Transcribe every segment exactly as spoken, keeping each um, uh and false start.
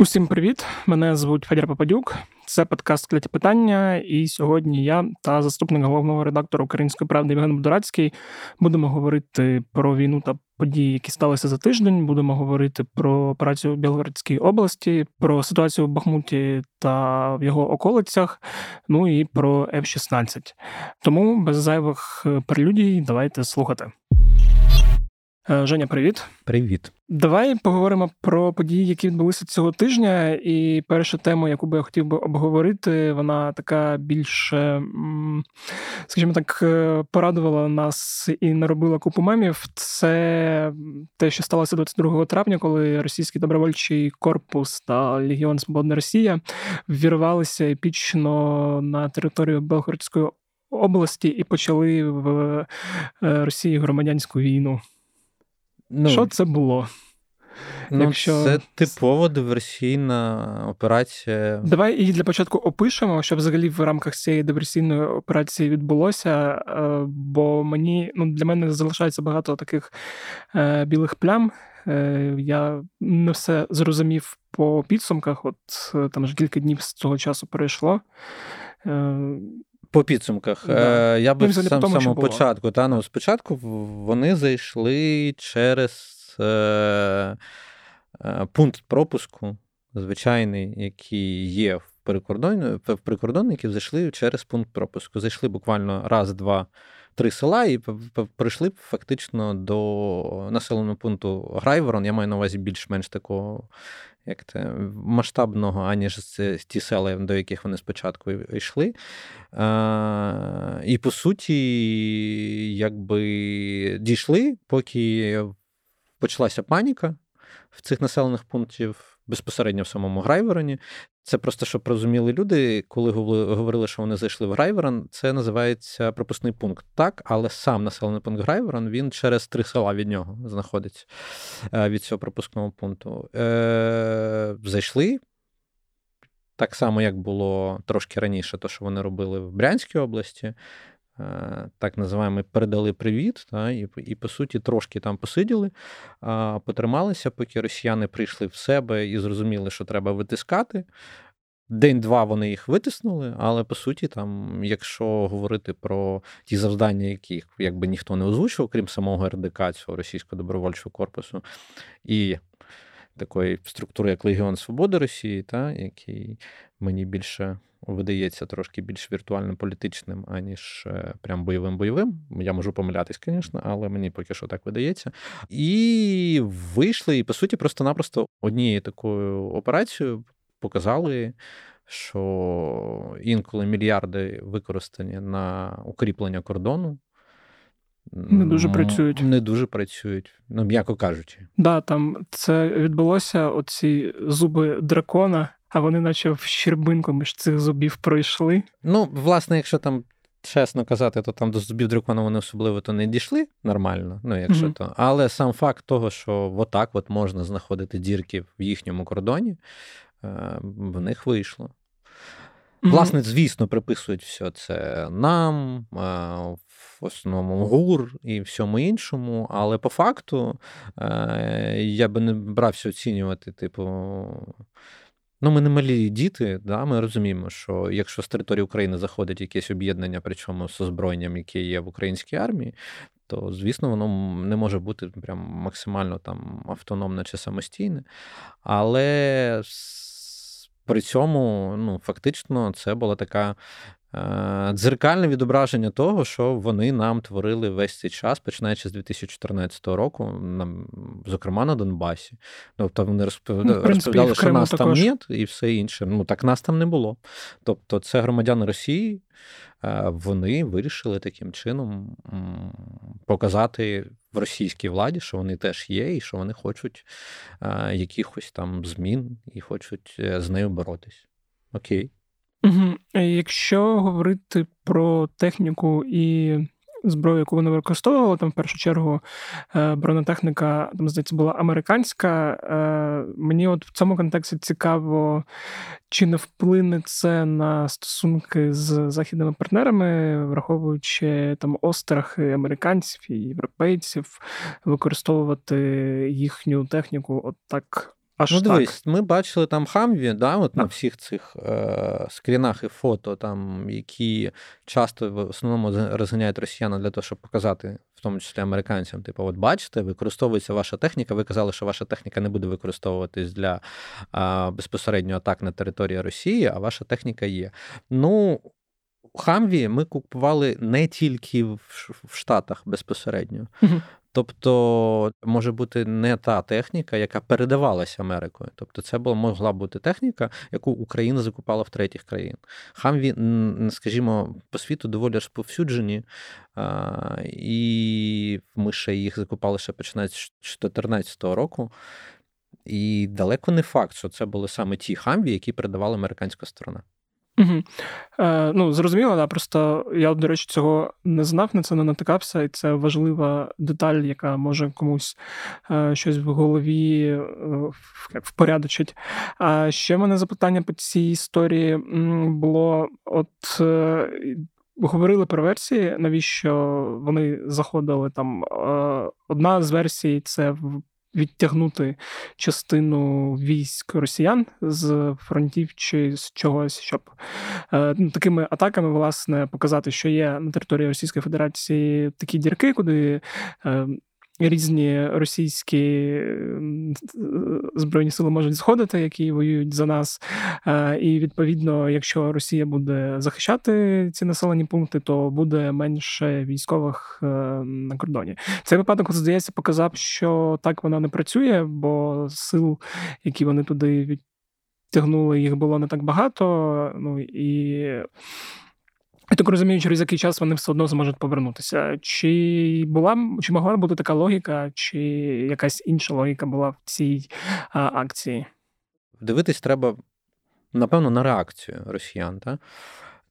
Усім привіт! Мене звуть Федір Попадюк. Це подкаст «Кляті питання», і сьогодні я та заступник головного редактора «Української правди» Євген Будерацький будемо говорити про війну та події, які сталися за тиждень, будемо говорити про операцію в Білгородській області, про ситуацію в Бахмуті та в його околицях, ну і про Ф шістнадцять. Тому без зайвих прелюдій давайте слухати. Женя, привіт. Привіт. Давай поговоримо про події, які відбулися цього тижня. І перша тема, яку би я хотів би обговорити, вона така більш, скажімо так, порадувала нас і наробила купу мемів. Це те, що сталося двадцять другого травня, коли Російський добровольчий корпус та Легіон Свободи Росії ввірвалися епічно на територію Білгородської області і почали в Росії громадянську війну. Ну, що це було? Ну, якщо... Це типова диверсійна операція. Давай її для початку опишемо, що взагалі в рамках цієї диверсійної операції відбулося, бо мені, ну, для мене залишається багато таких е, білих плям. Е, я не все зрозумів по підсумках, от там ж кілька днів з цього часу перейшло. Е, По підсумках. Да. Я би з сам, самого початку. Та, ну, спочатку вони зайшли через е, е, пункт пропуску, звичайний, який є в прикордонників, в прикордонників зайшли через пункт пропуску. Зайшли буквально раз, два, три села і прийшли фактично до населеного пункту Грайворон. Я маю на увазі більш-менш такого як те, масштабного, аніж це ті села, до яких вони спочатку йшли. А, і, по суті, якби дійшли, поки почалася паніка в цих населених пунктів, безпосередньо в самому Грайвороні. Це просто, щоб розуміли люди, коли говорили, що вони зайшли в Грайворон, це називається пропускний пункт. Так, але сам населений пункт Грайворон, він через три села від нього знаходиться, від цього пропускного пункту. Зайшли, так само, як було трошки раніше, то, що вони робили в Брянській області, так називаємо, передали привіт, та, і, і, по суті, трошки там посиділи, а, потрималися, поки росіяни прийшли в себе і зрозуміли, що треба витискати. День-два вони їх витиснули, але, по суті, там, якщо говорити про ті завдання, які якби ніхто не озвучував, крім самого РДК, цього Російського добровольчого корпусу, і такої структури, як Легіон Свободи Росії, та, який мені більше видається трошки більш віртуально-політичним, аніж прям бойовим-бойовим. Я можу помилятись, звісно, але мені поки що так видається. І вийшли, і, по суті, просто-напросто однією такою операцією показали, що інколи мільярди використані на укріплення кордону, Не дуже працюють. Не дуже працюють, ну, м'яко кажучи. Так, да, там це відбулося, оці зуби дракона, а вони наче в щербинку між цих зубів пройшли. Ну, власне, якщо там чесно казати, то там до зубів дракона вони особливо то не дійшли нормально, ну, якщо mm-hmm. то. Але сам факт того, що отак от можна знаходити дірки в їхньому кордоні, в них вийшло. Mm-hmm. Власне, звісно, приписують все це нам, в основному ГУР і всьому іншому, але по факту я би не брався оцінювати, типу, ну, ми не малі діти, да? Ми розуміємо, що якщо з території України заходить якесь об'єднання, причому з озброєнням, яке є в українській армії, то, звісно, воно не може бути прям максимально там автономне чи самостійне, але при цьому, ну, фактично, це було таке е- дзеркальне відображення того, що вони нам творили весь цей час, починаючи з дві тисячі чотирнадцятого року, нам, зокрема на Донбасі. Тобто вони розповідали, ну, в принципі, розповідали, що нас також там нет, і все інше. Ну, так нас там не було. Тобто це громадяни Росії, е- вони вирішили таким чином м- показати в російській владі, що вони теж є, і що вони хочуть а, якихось там змін, і хочуть з нею боротись. Окей. Угу. Якщо говорити про техніку і зброю, яку вони використовували, там в першу чергу бронетехніка, там, здається, була американська. Мені от в цьому контексті цікаво, чи не вплине це на стосунки з західними партнерами, враховуючи там острахи американців і європейців, використовувати їхню техніку от так Аж ну, дивись, ми бачили там Хамві, да, от на всіх цих е- скрінах і фото, там, які часто в основному розганяють росіяни для того, щоб показати, в тому числі американцям, типу, от бачите, використовується ваша техніка, ви казали, що ваша техніка не буде використовуватись для е- безпосередньо атак на території Росії, а ваша техніка є. Ну, Хамві ми купували не тільки в, в Штатах безпосередньо. Mm-hmm. Тобто, може бути не та техніка, яка передавалася Америкою. Тобто, це була, могла бути техніка, яку Україна закупала в третіх країн. Хамві, скажімо, по світу доволі розповсюджені, і ми ще їх закупали ще починаючи з дві тисячі чотирнадцятого року. І далеко не факт, що це були саме ті Хамві, які передавала американська сторона. Угу. Е, ну, зрозуміло, да, просто я, до речі, цього не знав, на це не натикався, і це важлива деталь, яка може комусь е, щось в голові е, впорядочить. А ще в мене запитання по цій історії було, от... Е, Говорили про версії, навіщо вони заходили там. Е, одна з версій – це відтягнути частину військ росіян з фронтів чи з чогось, щоб ну, такими атаками, власне, показати, що є на території Російської Федерації такі дірки, куди е, різні російські збройні сили можуть сходити, які воюють за нас. Е, і, відповідно, якщо Росія буде захищати ці населені пункти, то буде менше військових е, на кордоні. Цей випадок, здається, показав, що так вона не працює, бо сил, які вони туди відтягнули, їх було не так багато. Ну, і... Я так розумію, через який час вони все одно зможуть повернутися. Чи була, чи могла бути така логіка, чи якась інша логіка була в цій а, акції? Дивитись треба, напевно, на реакцію росіян, так?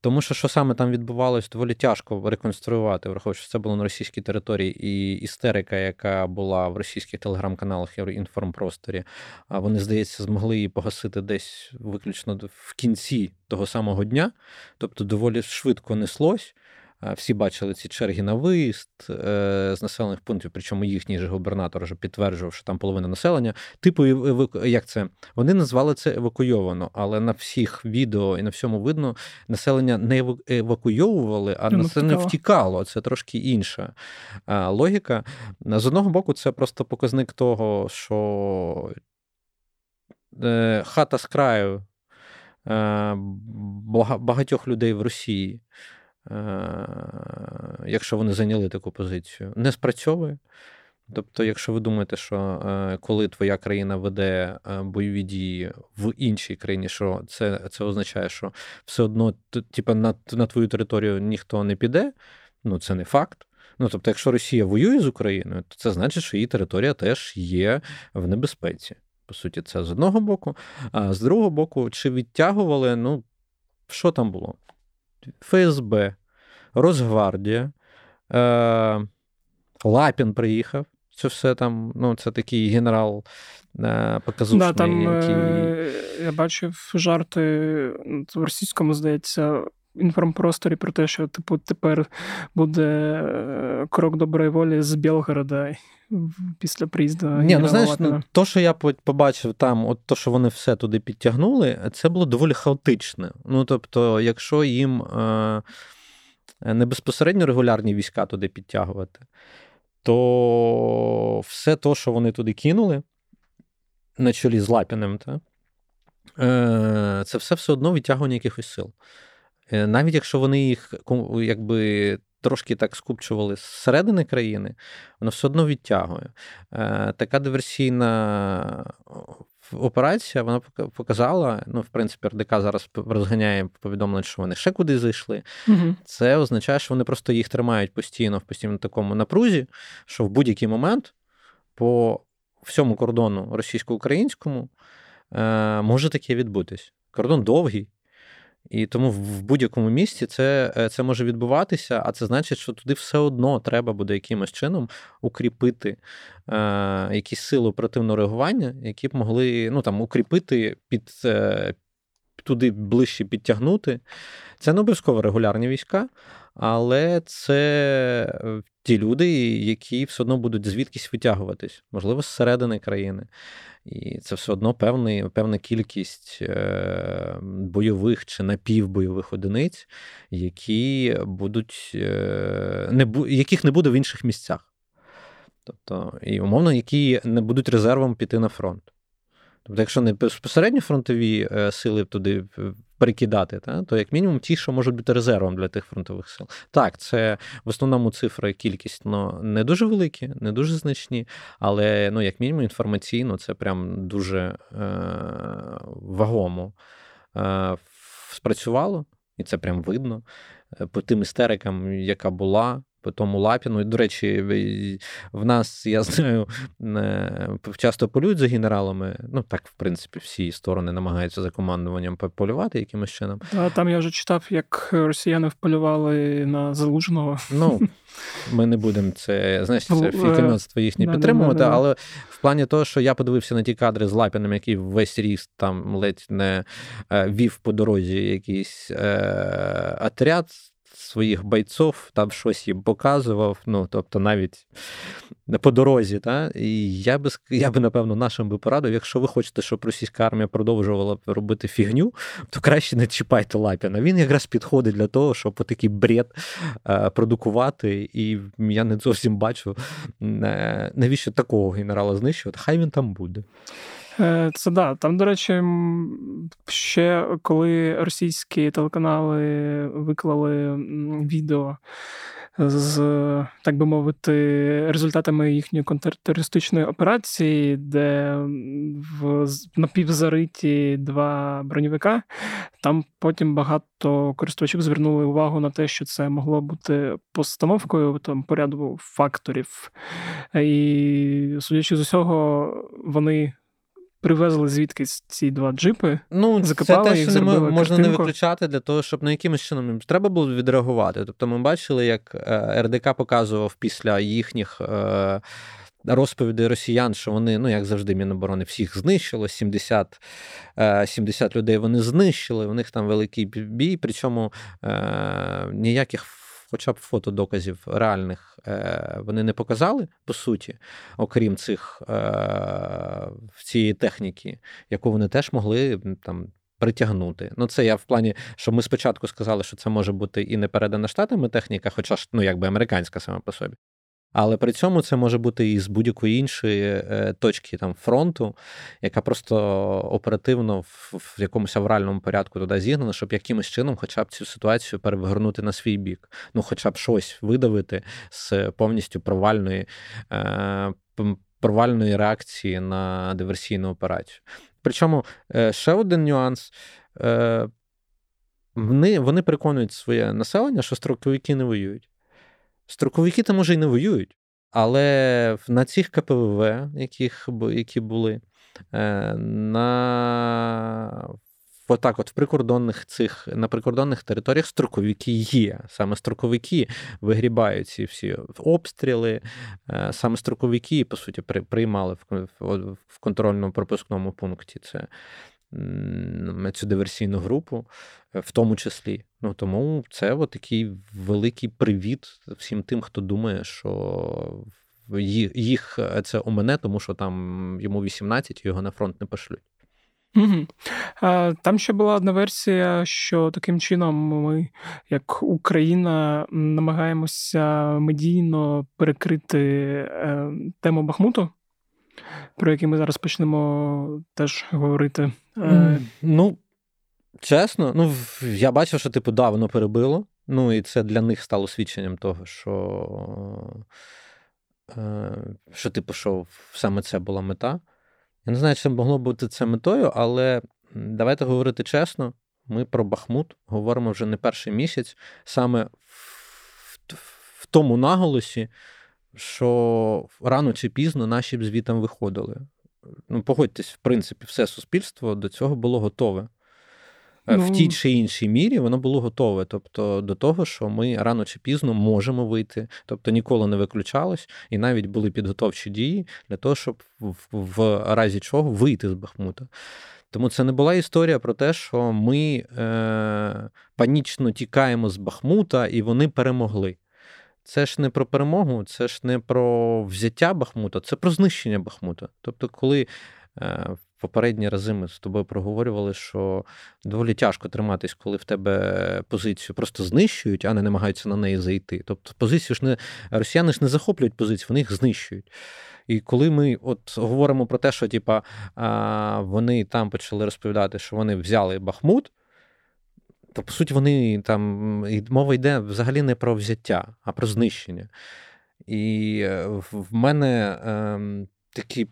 Тому що, що саме там відбувалося, доволі тяжко реконструювати, враховуючи, що це було на російській території, і істерика, яка була в російських телеграм-каналах і в інформпросторі, вони, здається, змогли її погасити десь виключно в кінці того самого дня. Тобто, доволі швидко неслось. Всі бачили ці черги на виїзд з населених пунктів, причому їхній же губернатор вже підтверджував, що там половина населення. Типу, як це? Вони назвали це евакуйовано, але на всіх відео і на всьому видно, населення не евакуйовували, а населення втікало. Це трошки інша логіка. З одного боку, це просто показник того, що хата з краю багатьох людей в Росії, якщо вони зайняли таку позицію, не спрацьовує. Тобто, якщо ви думаєте, що коли твоя країна веде бойові дії в іншій країні, що це, це означає, що все одно типу, на, на твою територію ніхто не піде, ну це не факт. Ну, тобто, якщо Росія воює з Україною, то це значить, що її територія теж є в небезпеці. По суті, це з одного боку. А з другого боку, чи відтягували, ну, що там було? ФСБ, Росгвардія, е- Лапін приїхав. Це все там, ну, це такий генерал е- показушний. Да, там, який... е- я бачив жарти в російському, здається, інформпросторі про те, що типу, тепер буде крок доброї волі з Білгорода після приїзду. Ні, ну знаєш, ну, то, що я побачив там, от то, що вони все туди підтягнули, це було доволі хаотично. Ну, тобто, якщо їм е- не безпосередньо регулярні війська туди підтягувати, то все то, що вони туди кинули, на чолі з Лапіним, та, е- це все все одно відтягування якихось сил. Навіть якщо вони їх якби трошки так скупчували зсередини країни, воно все одно відтягує. Така диверсійна операція, вона показала, ну, в принципі, РДК зараз розганяє повідомлення, що вони ще куди зайшли. Угу. Це означає, що вони просто їх тримають постійно в постійно такому напрузі, що в будь-який момент по всьому кордону російсько-українському може таке відбутись. Кордон довгий. І тому в будь-якому місці це, це може відбуватися, а це значить, що туди все одно треба буде якимось чином укріпити е, якісь сили оперативного реагування, які б могли, ну, там, укріпити, під, е, туди ближче підтягнути. Це не обов'язково регулярні війська, але це ті люди, які все одно будуть звідкись витягуватись, можливо, зсередини країни. І це все одно певний, певна кількість бойових чи напівбойових одиниць, які будуть, не, яких не буде в інших місцях. Тобто, і умовно, які не будуть резервом піти на фронт. Тобто, якщо не безпосередньо фронтові сили туди перекидати, та, то як мінімум ті, що можуть бути резервом для тих фронтових сил. Так, це в основному цифри кількісно не дуже великі, не дуже значні, але ну, як мінімум інформаційно це прям дуже е- вагомо е- спрацювало, і це прям видно по тим істерикам, яка була, по тому Лапіну. І, до речі, в нас, я знаю, часто полюють за генералами. Ну, так, в принципі, всі сторони намагаються за командуванням полювати якимось чином. А там я вже читав, як росіяни вполювали на Залужного. Ну, ми не будемо це, знаєш, це фільмоцтво їхнє да, підтримувати, да, да, да. Але в плані того, що я подивився на ті кадри з Лапіном, який весь ріст там ледь не вів по дорозі якийсь е- отряд, своїх бойців, там щось їм показував, ну, тобто навіть по дорозі, та? І я би, я би, напевно, нашим би порадив, якщо ви хочете, щоб російська армія продовжувала робити фігню, то краще не чіпайте Лапіна. Він якраз підходить для того, щоб отакий бред продукувати, і я не зовсім бачу, навіщо такого генерала знищувати, хай він там буде. Це да, там, до речі, ще коли російські телеканали виклали відео з, так би мовити, результатами їхньої контртерористичної операції, де в напівзариті два броньовика, там потім багато користувачів звернули увагу на те, що це могло бути постановкою там по ряду факторів. І, судячи з усього, вони привезли звідкись ці два джипи, ну, закопали це те, їх, зробили картинку. Можна не виключати для того, щоб на якимось чином треба було відреагувати. Тобто ми бачили, як РДК показував після їхніх розповідей росіян, що вони, ну, як завжди, Міноборони всіх знищило, сімдесят, сімдесят людей вони знищили, у них там великий бій, причому ніяких хоча б фотодоказів реальних вони не показали, по суті, окрім цих, цієї техніки, яку вони теж могли там притягнути. Ну, це я в плані, що ми спочатку сказали, що це може бути і не передана штатами техніка, хоча ж, ну, якби американська сама по собі. Але при цьому це може бути і з будь-якої іншої точки там фронту, яка просто оперативно в, в якомусь авральному порядку туди зігнана, щоб якимось чином хоча б цю ситуацію перевернути на свій бік. Ну, хоча б щось видавити з повністю провальної, е, провальної реакції на диверсійну операцію. Причому е, ще один нюанс. Е, вони, вони переконують своє населення, що строковики не воюють. Строковики там, може, і не воюють, але на цих КПВВ, яких, які були, на, отак от, в прикордонних цих, на прикордонних територіях строковики є. Саме строковики вигрібають ці всі обстріли, саме строковики, по суті, приймали в контрольно-пропускному пункті це, цю диверсійну групу, в тому числі. Ну, тому це от такий великий привіт всім тим, хто думає, що їх це у мене, тому що там йому вісімнадцять, його на фронт не пошлють. Угу. Там ще була одна версія, що таким чином ми, як Україна, намагаємося медійно перекрити тему Бахмуту, про який ми зараз почнемо теж говорити. Ну, чесно, ну, я бачив, що, типу, да, воно перебило. Ну, і це для них стало свідченням того, що, що типу, що саме це була мета. Я не знаю, чи могло бути це метою, але давайте говорити чесно, ми про Бахмут говоримо вже не перший місяць, саме в, в тому наголосі, що рано чи пізно наші б звітам виходили. Ну, погодьтесь, в принципі, все суспільство до цього було готове. Ну, в тій чи іншій мірі воно було готове. Тобто до того, що ми рано чи пізно можемо вийти. Тобто ніколи не виключалось, і навіть були підготовчі дії для того, щоб в, в разі чого вийти з Бахмута. Тому це не була історія про те, що ми е, панічно тікаємо з Бахмута, і вони перемогли. Це ж не про перемогу, це ж не про взяття Бахмута, це про знищення Бахмута. Тобто, коли в попередні рази ми з тобою проговорювали, що доволі тяжко триматись, коли в тебе позицію просто знищують, а не намагаються на неї зайти. Тобто позицію ж не росіяни ж не захоплюють позицію, вони їх знищують. І коли ми от говоримо про те, що типа вони там почали розповідати, що вони взяли Бахмут, то, по суті, вони там, мова йде взагалі не про взяття, а про знищення. І в мене е, такі,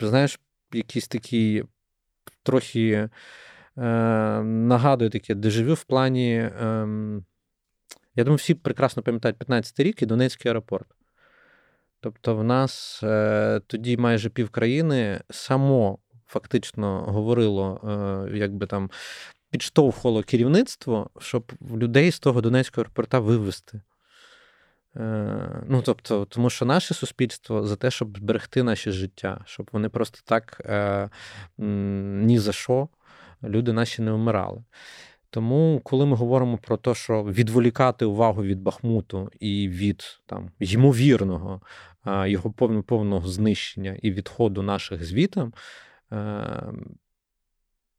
знаєш, якісь такі трохи е, нагадує таке дежавю в плані, е, я думаю, всі прекрасно пам'ятають п'ятнадцятий рік і Донецький аеропорт. Тобто в нас е, тоді майже пів країни само фактично говорило, е, якби там, підштовхувало керівництво, щоб людей з того Донецького аеропорта вивезти. Е, ну, тобто, тому що наше суспільство за те, щоб зберегти наше життя, щоб вони просто так е, ні за що люди наші не вмирали. Тому, коли ми говоримо про те, що відволікати увагу від Бахмуту і від там, ймовірного е, його повного знищення і відходу наших звітам, е,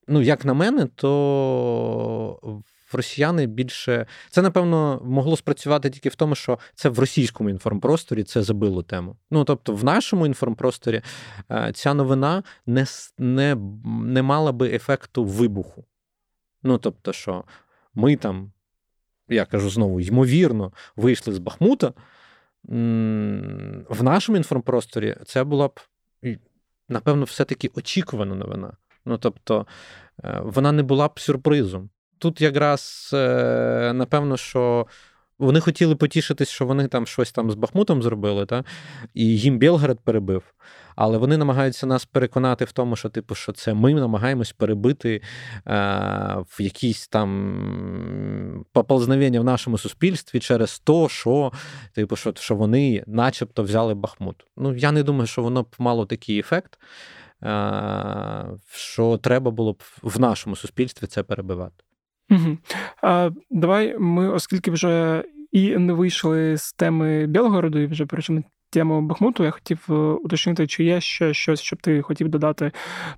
ну, як на мене, то росіяни більше... Це, напевно, могло спрацювати тільки в тому, що це в російському інформпросторі це забило тему. Ну, тобто, в нашому інформпросторі ця новина не, не, не мала би ефекту вибуху. Ну, тобто, що ми там, я кажу знову, ймовірно, вийшли з Бахмута, в нашому інформпросторі це була б, напевно, все-таки очікувана новина. Ну, тобто, вона не була б сюрпризом. Тут якраз, напевно, що вони хотіли потішитись, що вони там щось там з Бахмутом зробили, та? І їм Білгород перебив. Але вони намагаються нас переконати в тому, що, типу, що це ми намагаємось перебити е, в якісь там поползновення в нашому суспільстві через то, що, типу, що, що вони начебто взяли Бахмут. Ну, я не думаю, що воно б мало такий ефект, що треба було б в нашому суспільстві це перебивати. Угу. А, давай ми, оскільки вже і не вийшли з теми Білгороду, і вже перейшли на тему Бахмуту, я хотів уточнити, чи є ще щось, щоб ти хотів додати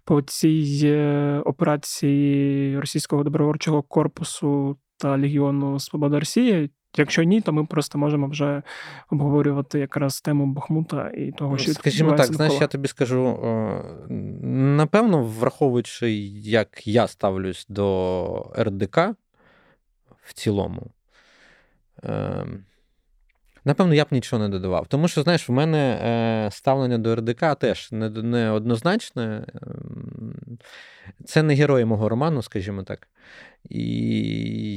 по цій операції Російського добровольчого корпусу та Легіону Свободи Росії? Якщо ні, то ми просто можемо вже обговорювати якраз тему Бахмута і того, що... Скажімо так, навколо. Знаєш, я тобі скажу, напевно, враховуючи, як я ставлюсь до РДК в цілому, напевно, я б нічого не додавав. Тому що, знаєш, в мене ставлення до РДК теж не однозначне. Це не герої мого роману, скажімо так. І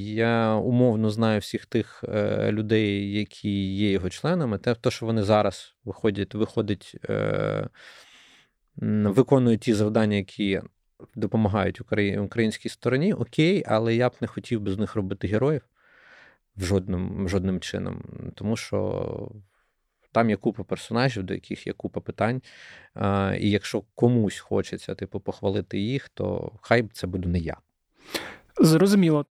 я умовно знаю всіх тих е, людей, які є його членами. Те, то, що вони зараз виходять, виходять, е, виконують ті завдання, які допомагають Украї... українській стороні, окей, але я б не хотів би з них робити героїв в жодним, жодним чином, тому що там є купа персонажів, до яких є купа питань, е, і якщо комусь хочеться типу, похвалити їх, то хай це буду не я. Зрозуміло.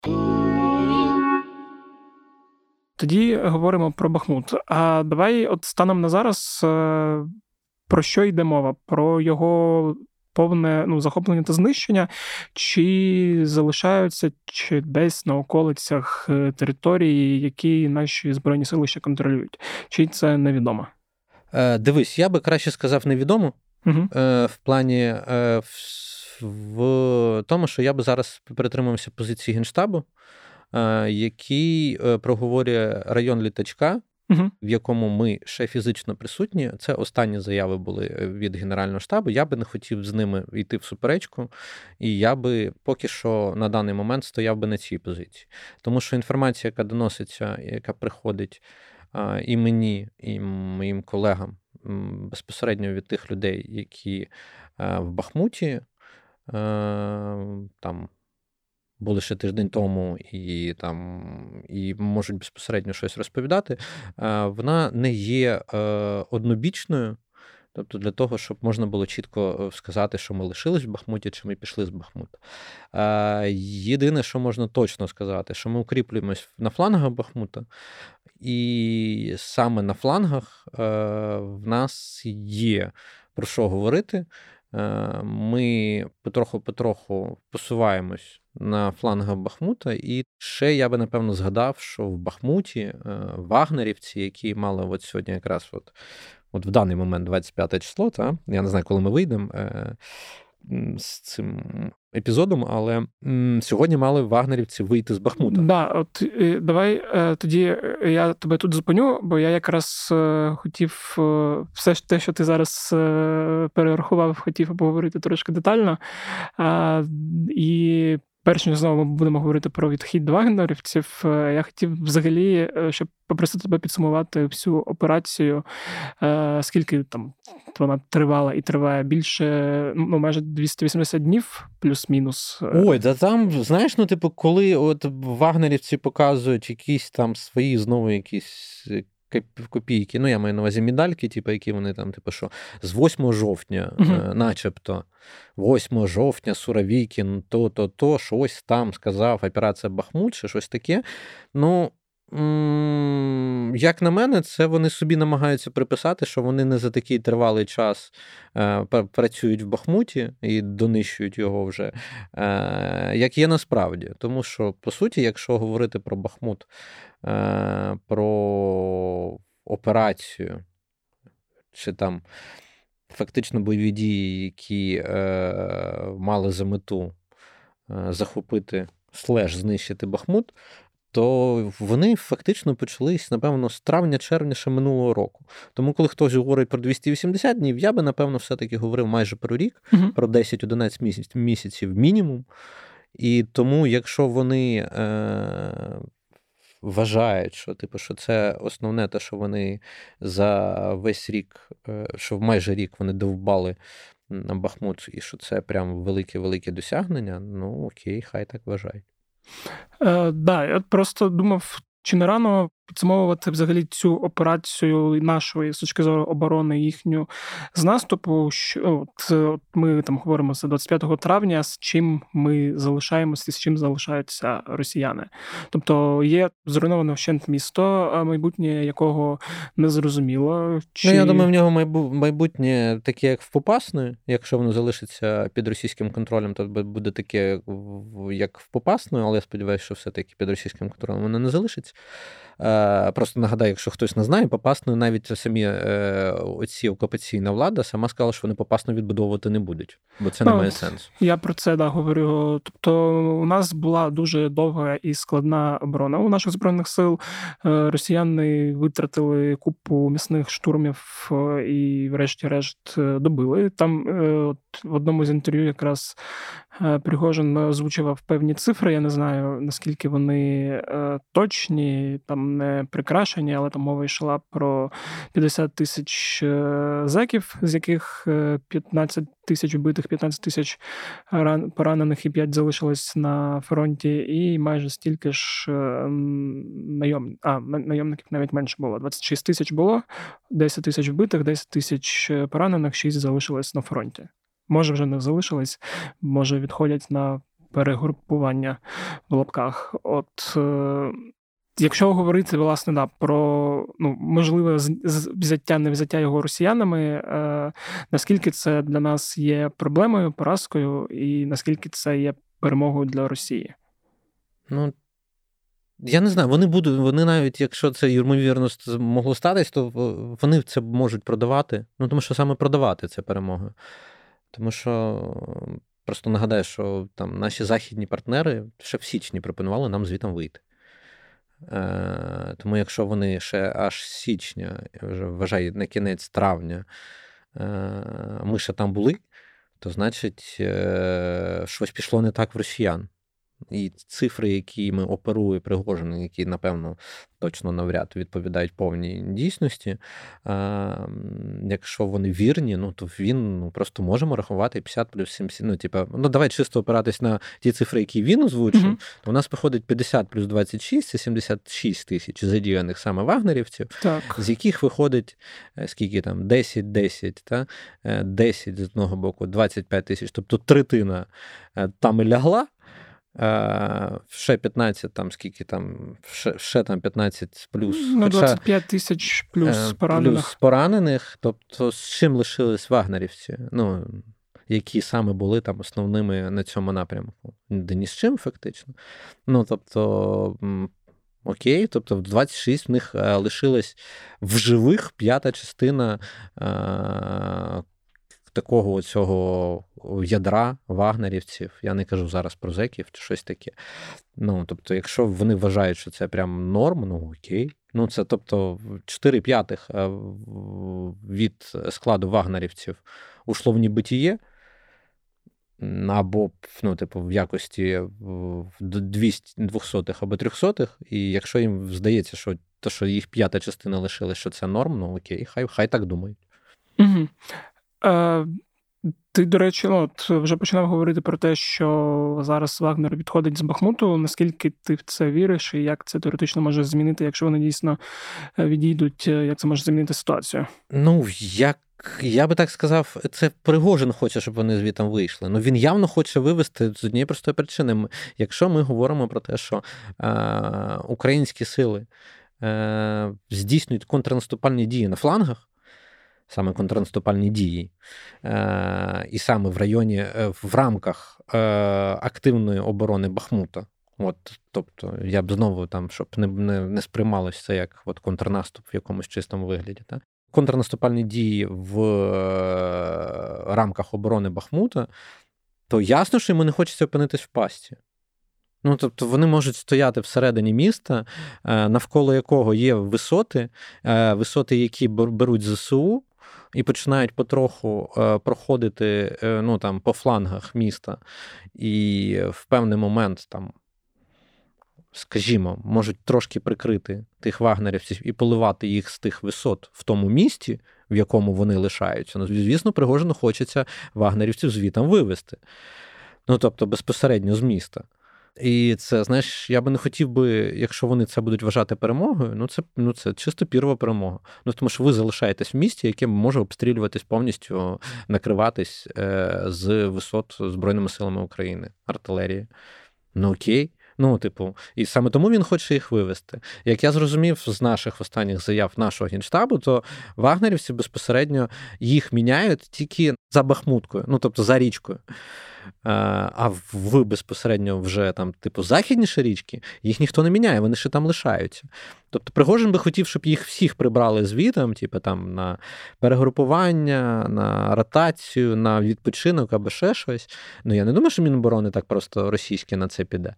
Тоді говоримо про Бахмут. А давай от станом на зараз, про що йде мова? Про його повне ну, захоплення та знищення? Чи залишаються чи десь на околицях території, які наші Збройні Сили ще контролюють? Чи це невідомо? Е, дивись, я би краще сказав невідомо. Угу. Е, в плані... Е, в... в тому, що я би зараз притримувався позиції Генштабу, який проговорює район літачка, угу. в якому ми ще фізично присутні. Це останні заяви були від Генерального штабу. Я би не хотів з ними йти в суперечку, і я би поки що на даний момент стояв би на цій позиції. Тому що інформація, яка доноситься, яка приходить і мені, і моїм колегам безпосередньо від тих людей, які в Бахмуті, там були ще тиждень тому і, там, і можуть безпосередньо щось розповідати, вона не є однобічною, Тобто для того, щоб можна було чітко сказати, що ми лишились в Бахмуті, чи ми пішли з Бахмута. Єдине, що можна точно сказати, що ми укріплюємось на флангах Бахмута, і саме на флангах в нас є про що говорити. Ми потроху-потроху посуваємось на флангах Бахмута. І ще я би, напевно, згадав, що в Бахмуті вагнерівці, які мали от сьогодні якраз от, от в даний момент двадцять п'яте число, та? Я не знаю, коли ми вийдемо з цим епізодом, але сьогодні мали вагнерівці вийти з Бахмута. Да, от давай тоді я тебе тут зупиню, бо я якраз хотів все те, що ти зараз перерахував, хотів поговорити трошки детально. І перш ніж знову ми будемо говорити про відхід вагнерівців, я хотів взагалі, щоб попросити тебе підсумувати всю операцію, скільки там вона тривала і триває більше, ну, майже двісті вісімдесят днів плюс-мінус. Ой, да там, знаєш, ну, типу, коли от вагнерівці показують якісь там свої, знову якісь копійки, ну, я маю на увазі медальки, типу, які вони там, типу, що, з восьмого жовтня, uh-huh. начебто, восьмого жовтня Суровикін, то-то-то, щось там сказав, операція Бахмут, чи щось таке, ну, як на мене, це вони собі намагаються приписати, що вони не за такий тривалий час працюють в Бахмуті і донищують його вже, як є насправді. Тому що, по суті, якщо говорити про Бахмут, про операцію, чи там фактично бойові дії, які мали за мету захопити слеш знищити Бахмут, то вони фактично почались, напевно, з травня-червня ще минулого року. Тому, коли хтось говорить про двісті вісімдесят днів, я би, напевно, все-таки говорив майже про рік, угу. про десять-одинадцять місяців мінімум. І тому, якщо вони е- вважають, що, типу, що це основне те, що вони за весь рік, е- що в майже рік вони довбали на Бахмут, і що це прям велике-велике досягнення, ну окей, хай так вважають. Е, да, я просто думав, чи не рано підсумовувати взагалі цю операцію нашої з точки зору оборони їхню з наступу. Що, от, от ми там говоримо за двадцять п'ятого травня, з чим ми залишаємося, з чим залишаються росіяни. Тобто є зруйноване вщент місто, майбутнє якого не зрозуміло. Чи... Ну, я думаю, в нього майбутнє таке, як в Попасної, якщо воно залишиться під російським контролем, то буде таке, як в Попасної, але я сподіваюся, що все-таки під російським контролем воно не залишиться. Просто нагадаю, якщо хтось не знає, Попасну навіть самі е, оці окупаційна влада сама сказала, що вони Попасну відбудовувати не будуть, бо це ну, не має сенсу. Я про це да, говорю. Тобто у нас була дуже довга і складна оборона у наших Збройних сил. Росіяни витратили купу міцних штурмів і врешті-решт добили. Там от, в одному з інтерв'ю якраз Пригожин озвучував певні цифри, я не знаю, наскільки вони точні, там не прикрашені, але там мова йшла про п'ятдесят тисяч зеків, з яких п'ятнадцять тисяч вбитих, п'ятнадцять тисяч поранених і п'ять залишилось на фронті, і майже стільки ж найом... а, найомників навіть менше було. двадцять шість тисяч було, десять тисяч вбитих, десять тисяч поранених, шість залишилось на фронті. Може, вже не залишились, може, відходять на перегрупування в лапках. От, е, якщо говорити, власне, да, про ну, можливе взяття, не взяття його росіянами, е, наскільки це для нас є проблемою, поразкою, і наскільки це є перемогою для Росії? Ну, я не знаю, вони будуть, вони навіть, якщо це ймовірно могло статись, то вони це можуть продавати, ну, тому що саме продавати це перемогою. Тому що, просто нагадаю, що там наші західні партнери ще в січні пропонували нам звітом вийти. Е, тому якщо вони ще аж з січня, я вже вважаю, на кінець травня, е, ми ще там були, то значить е, щось пішло не так в росіян. І цифри, які ми оперує Пригожин, які, напевно, точно навряд відповідають повній дійсності, якщо вони вірні, ну то він ну, просто можемо рахувати п'ятдесят плюс сімдесят. Ну, типа, ну давай чисто опиратись на ті цифри, які він озвучив. Угу. У нас виходить п'ятдесят плюс двадцять шість, це сімдесят шість тисяч задіяних саме вагнерівців, так. З яких виходить скільки там, десять десять, та? десять з одного боку, двадцять п'ять тисяч, тобто третина там і лягла. Ще п'ятнадцять, там скільки там, ще, ще там п'ятнадцять плюс. Ну, двадцять п'ять тисяч плюс поранених. Плюс поранених, тобто з чим лишились вагнерівці, ну, які саме були там основними на цьому напрямку. Де ні з чим, фактично. Ну, тобто, окей, тобто в двадцять шість в них лишилась в живих п'ята частина а, такого цього ядра вагнерівців, я не кажу зараз про зеків чи щось таке. Ну, тобто, якщо вони вважають, що це прям норм, ну окей. Ну, це, тобто, чотири п'ятих від складу вагнерівців ушло в небитіє, або, ну, типу, в якості двохсотих або трьохсотих, і якщо їм здається, що то, що їх п'ята частина лишилась, що це норм, ну окей, хай, хай так думають. Угу. Ти, до речі, ну, от вже починав говорити про те, що зараз Вагнер відходить з Бахмуту. Наскільки ти в це віриш і як це теоретично може змінити, якщо вони дійсно відійдуть, як це може змінити ситуацію? Ну, як я би так сказав, це Пригожин хоче, щоб вони звідти вийшли. Ну, він явно хоче вивести з однієї простої причини. Якщо ми говоримо про те, що е- українські сили е- здійснюють контрнаступальні дії на флангах, саме контрнаступальні дії, е, і саме в районі, в рамках е, активної оборони Бахмута. От, тобто, я б знову там, щоб не, не, не сприймалося це як от, контрнаступ в якомусь чистому вигляді. Та? Контрнаступальні дії в е, рамках оборони Бахмута, то ясно, що йому не хочеться опинитись в пасті. Ну, тобто, вони можуть стояти всередині міста, навколо якого є висоти, висоти, які беруть ЗСУ, і починають потроху е, проходити е, ну, там, по флангах міста, і в певний момент, там, скажімо, можуть трошки прикрити тих вагнерівців і поливати їх з тих висот в тому місті, в якому вони лишаються. Ну, звісно, Пригожину хочеться вагнерівців звітом вивести. Ну, тобто, безпосередньо з міста. І це, знаєш, я би не хотів би, якщо вони це будуть вважати перемогою, ну це, ну, це чисто пірва перемога. Ну, тому що ви залишаєтесь в місті, яке може обстрілюватись повністю, накриватись е- з висот Збройними силами України, артилерії. Ну окей. Ну, типу, і саме тому він хоче їх вивести. Як я зрозумів з наших останніх заяв нашого Генштабу, то вагнерівці безпосередньо їх міняють тільки за Бахмуткою, ну, тобто за річкою. А в безпосередньо вже там, типу, західніші річки, їх ніхто не міняє, вони ще там лишаються. Тобто Пригожин би хотів, щоб їх всіх прибрали звітом, типу, там, на перегрупування, на ротацію, на відпочинок або ще щось. Ну, я не думаю, що Міноборони так просто російське на це піде.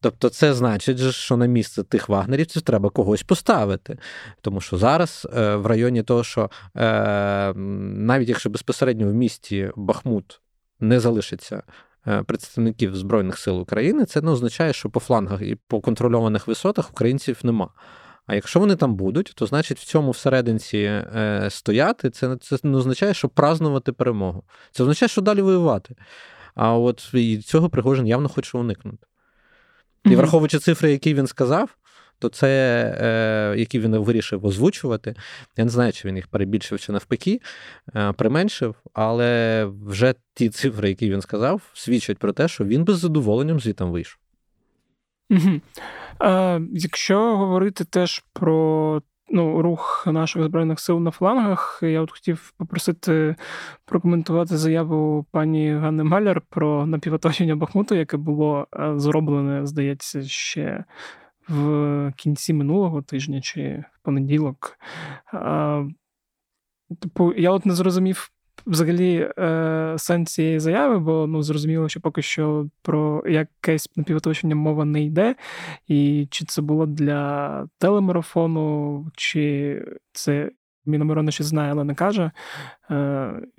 Тобто це значить, що на місце тих вагнерівців треба когось поставити. Тому що зараз е, в районі того, що е, навіть якщо безпосередньо в місті Бахмут не залишиться е, представників Збройних сил України, це не означає, що по флангах і по контрольованих висотах українців нема. А якщо вони там будуть, то значить в цьому всерединці е, стояти, це, це не означає, що празднувати перемогу. Це означає, що далі воювати. А от і цього Пригожин явно хоче уникнути. І враховуючи цифри, які він сказав, то це, е, які він вирішив озвучувати, я не знаю, чи він їх перебільшив, чи навпаки, е, применшив, але вже ті цифри, які він сказав, свідчать про те, що він би з задоволенням звітом вийшов. Угу. Е, якщо говорити теж про ну, рух наших Збройних сил на флангах, я от хотів попросити прокоментувати заяву пані Ганни Маляр про напівоточення Бахмуту, яке було зроблене, здається, ще в кінці минулого тижня чи в понеділок. Типу, я от не зрозумів взагалі сенс цієї заяви, бо ну, зрозуміло, що поки що про якесь напівоточення мова не йде, і чи це було для телемарафону, чи це Міноборони ще знає, але не каже.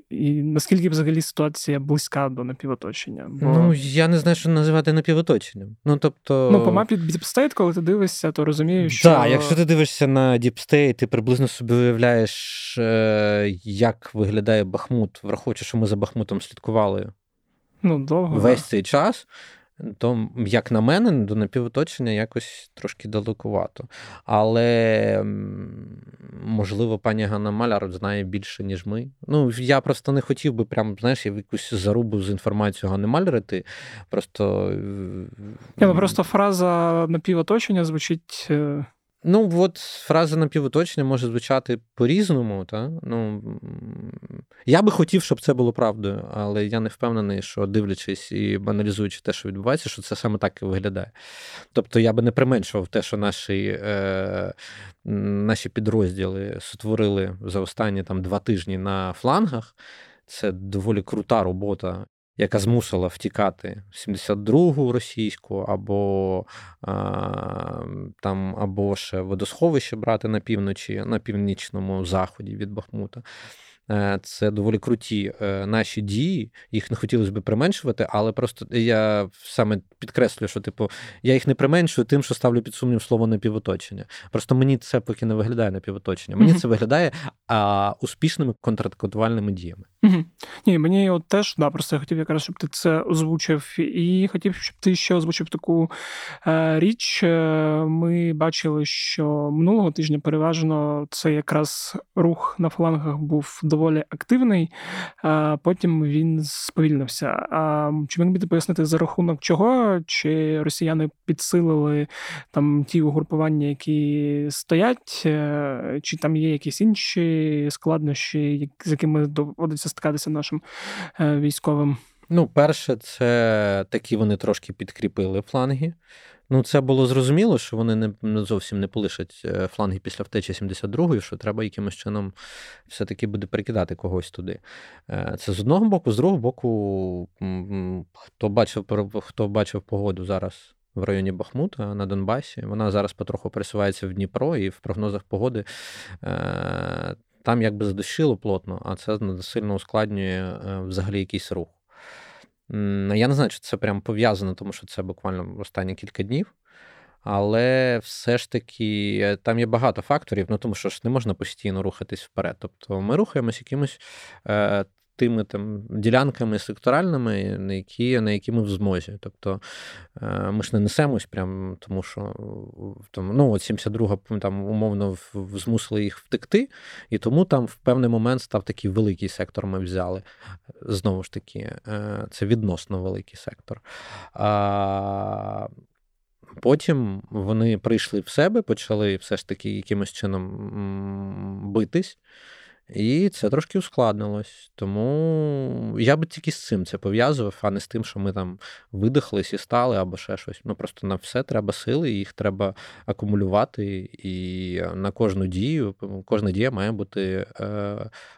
І наскільки взагалі ситуація близька до напівоточення? Бо... Ну, я не знаю, що називати напівоточенням. Ну, тобто... ну по мапі Діпстейт, коли ти дивишся, то розумієш, що... Так, якщо ти дивишся на Діпстейт, ти приблизно собі уявляєш, як виглядає Бахмут, враховуючи, що ми за Бахмутом слідкували ну, довго, весь цей час, то, як на мене, до напівоточення якось трошки далекувато. Але, можливо, пані Ганна Маляр знає більше, ніж ми. Ну, я просто не хотів би прям, знаєш, я в якусь зарубу з інформацією Ганни Маляр іти. Просто... Не, ну, просто фраза напівоточення звучить... Ну, от фраза напівоточення може звучати по-різному. Та? Ну, я би хотів, щоб це було правдою, але я не впевнений, що дивлячись і аналізуючи те, що відбувається, що це саме так і виглядає. Тобто я би не применшував те, що наші, е, наші підрозділи сотворили за останні там, два тижні на флангах. Це доволі крута робота, яка змусила втікати сімдесят другу російську, або, а, там, або ще водосховище брати на півночі, на північному заході від Бахмута. Це доволі круті наші дії, їх не хотілося б применшувати, але просто я саме підкреслюю, що типу я їх не применшую тим, що ставлю під сумнів слово напівоточення. Просто мені це поки не виглядає напівоточення. Мені mm-hmm. це виглядає а, успішними контратакувальними діями. Mm-hmm. Ні, мені от теж, да, просто я хотів якраз, щоб ти це озвучив. І хотів, щоб ти ще озвучив таку е, річ. Ми бачили, що минулого тижня переважно це якраз рух на флангах був до доволі активний, а потім він сповільнився. А чи міг би ти пояснити, за рахунок чого? Чи росіяни підсилили там ті угрупування, які стоять? Чи там є якісь інші складнощі, з якими доводиться стикатися нашим військовим? Ну, перше, це такі вони трошки підкріпили фланги. Ну, це було зрозуміло, що вони не зовсім не полишать фланги після втечі сімдесят другої, що треба якимось чином все-таки буде перекидати когось туди. Це з одного боку, з другого боку, хто бачив, хто бачив погоду зараз в районі Бахмута на Донбасі, вона зараз потроху пересувається в Дніпро, і в прогнозах погоди там якби задощило плотно, а це сильно ускладнює взагалі якийсь рух. Я не знаю, чи це прямо пов'язано, тому що це буквально останні кілька днів, але все ж таки там є багато факторів, ну, тому що ж не можна постійно рухатись вперед. Тобто ми рухаємось якимось е, тими там, ділянками секторальними, на які, на які ми в змозі. Тобто е, ми ж не несемось прямо, тому що там, ну, от сімдесят друга там, умовно в, в, змусили їх втекти, і тому там в певний момент став такий великий сектор ми взяли. Знову ж таки, це відносно великий сектор. Потім вони прийшли в себе, почали все ж таки якимось чином битись, і це трошки ускладнилось. Тому я би тільки з цим це пов'язував, а не з тим, що ми там видихлись і стали або ще щось. Ну просто на все треба сили, їх треба акумулювати, і на кожну дію, кожна дія має бути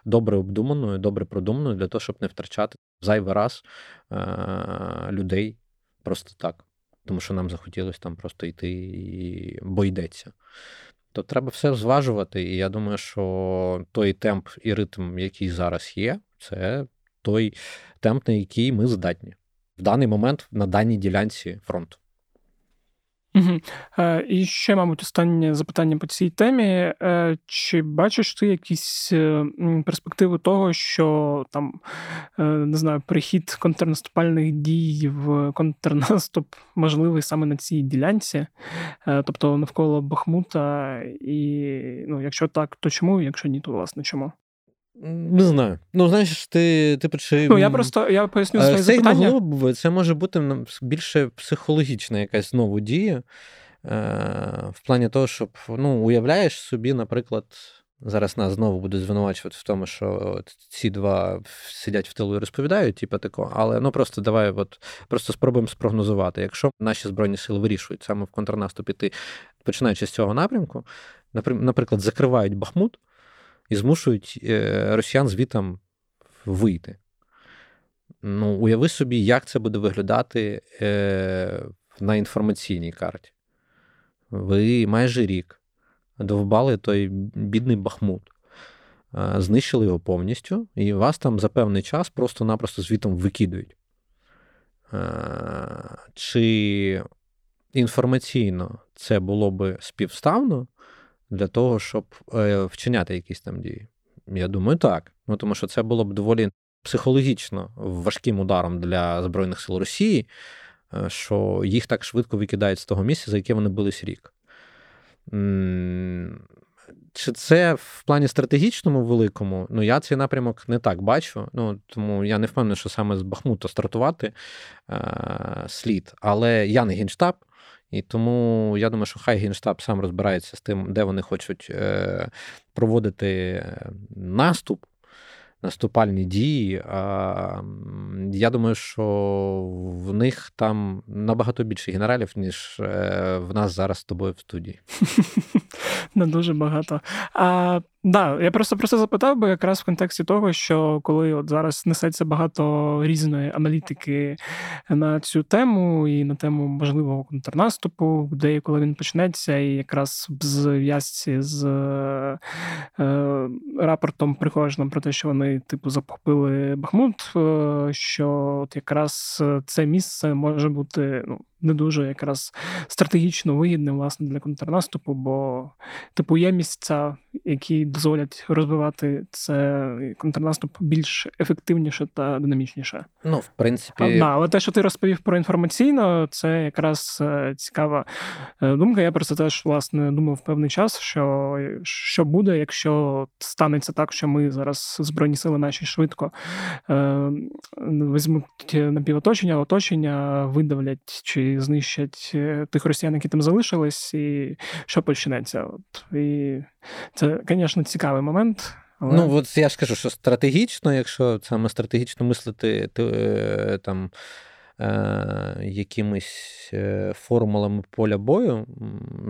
добре обдуманою, добре продуманою для того, щоб не втрачати зайвий раз людей просто так. Тому що нам захотілося там просто йти, і... бо йдеться. То треба все зважувати, і я думаю, що той темп і ритм, який зараз є, це той темп, на який ми здатні в даний момент на даній ділянці фронту. Угу. І ще, мабуть, останнє запитання по цій темі. Чи бачиш ти якісь перспективи того, що там, не знаю, прихід контрнаступальних дій в контрнаступ можливий саме на цій ділянці, тобто навколо Бахмута, і ну, якщо так, то чому, якщо ні, то власне чому? Не знаю. Ну, знаєш, ти, ти почав... Ну, я просто, я поясню своє запитання. Могло, це може бути більше психологічна якась знову дія, в плані того, щоб, ну, уявляєш собі, наприклад, зараз нас знову будуть звинувачувати в тому, що ці два сидять в тилу і розповідають, типу тако, але, ну, просто давай, от, просто спробуємо спрогнозувати. Якщо наші Збройні Сили вирішують саме в контрнаступ іти, починаючи з цього напрямку, наприклад, закривають Бахмут, і змушують росіян звітам вийти. Ну, уяви собі, як це буде виглядати на інформаційній карті. Ви майже рік довбали той бідний Бахмут. знищили його повністю, і вас там за певний час просто-напросто звітом викидують. Чи інформаційно це було би співставно для того, щоб вчиняти якісь там дії? Я думаю, так. Ну, тому що це було б доволі психологічно важким ударом для Збройних сил Росії, що їх так швидко викидають з того місця, за яке вони бились рік. Чи це в плані стратегічному великому? Ну, я цей напрямок не так бачу, ну, тому я не впевнений, що саме з Бахмута стартувати е- слід. Але я не Генштаб, і тому я думаю, що хай Генштаб сам розбирається з тим, де вони хочуть е- проводити наступ, наступальні дії. А я думаю, що в них там набагато більше генералів, ніж в нас зараз з тобою в студії. Не дуже багато. А, да, я просто про це запитав, бо якраз в контексті того, що коли от зараз несеться багато різної аналітики на цю тему і на тему можливого контрнаступу, де і коли він почнеться, і якраз в зв'язці з е, рапортом Пригожина про те, що вони типу захопили Бахмут, е, що от якраз це місце може бути, ну, не дуже якраз стратегічно вигідним, власне, для контрнаступу, бо типу є місця, які дозволять розбивати це контрнаступ більш ефективніше та динамічніше. Ну, в принципі... А, да, але те, що ти розповів про інформаційно, це якраз цікава думка. Я про це теж, власне, думав певний час, що, що буде, якщо станеться так, що ми зараз Збройні сили наші швидко е, візьмуть напівоточення, оточення, видавлять чи знищать тих росіян, які там залишились, і що почнеться. От. І це, звісно, цікавий момент. Але... Ну, от я ж кажу, що стратегічно, якщо саме стратегічно мислити там якимись формулами поля бою,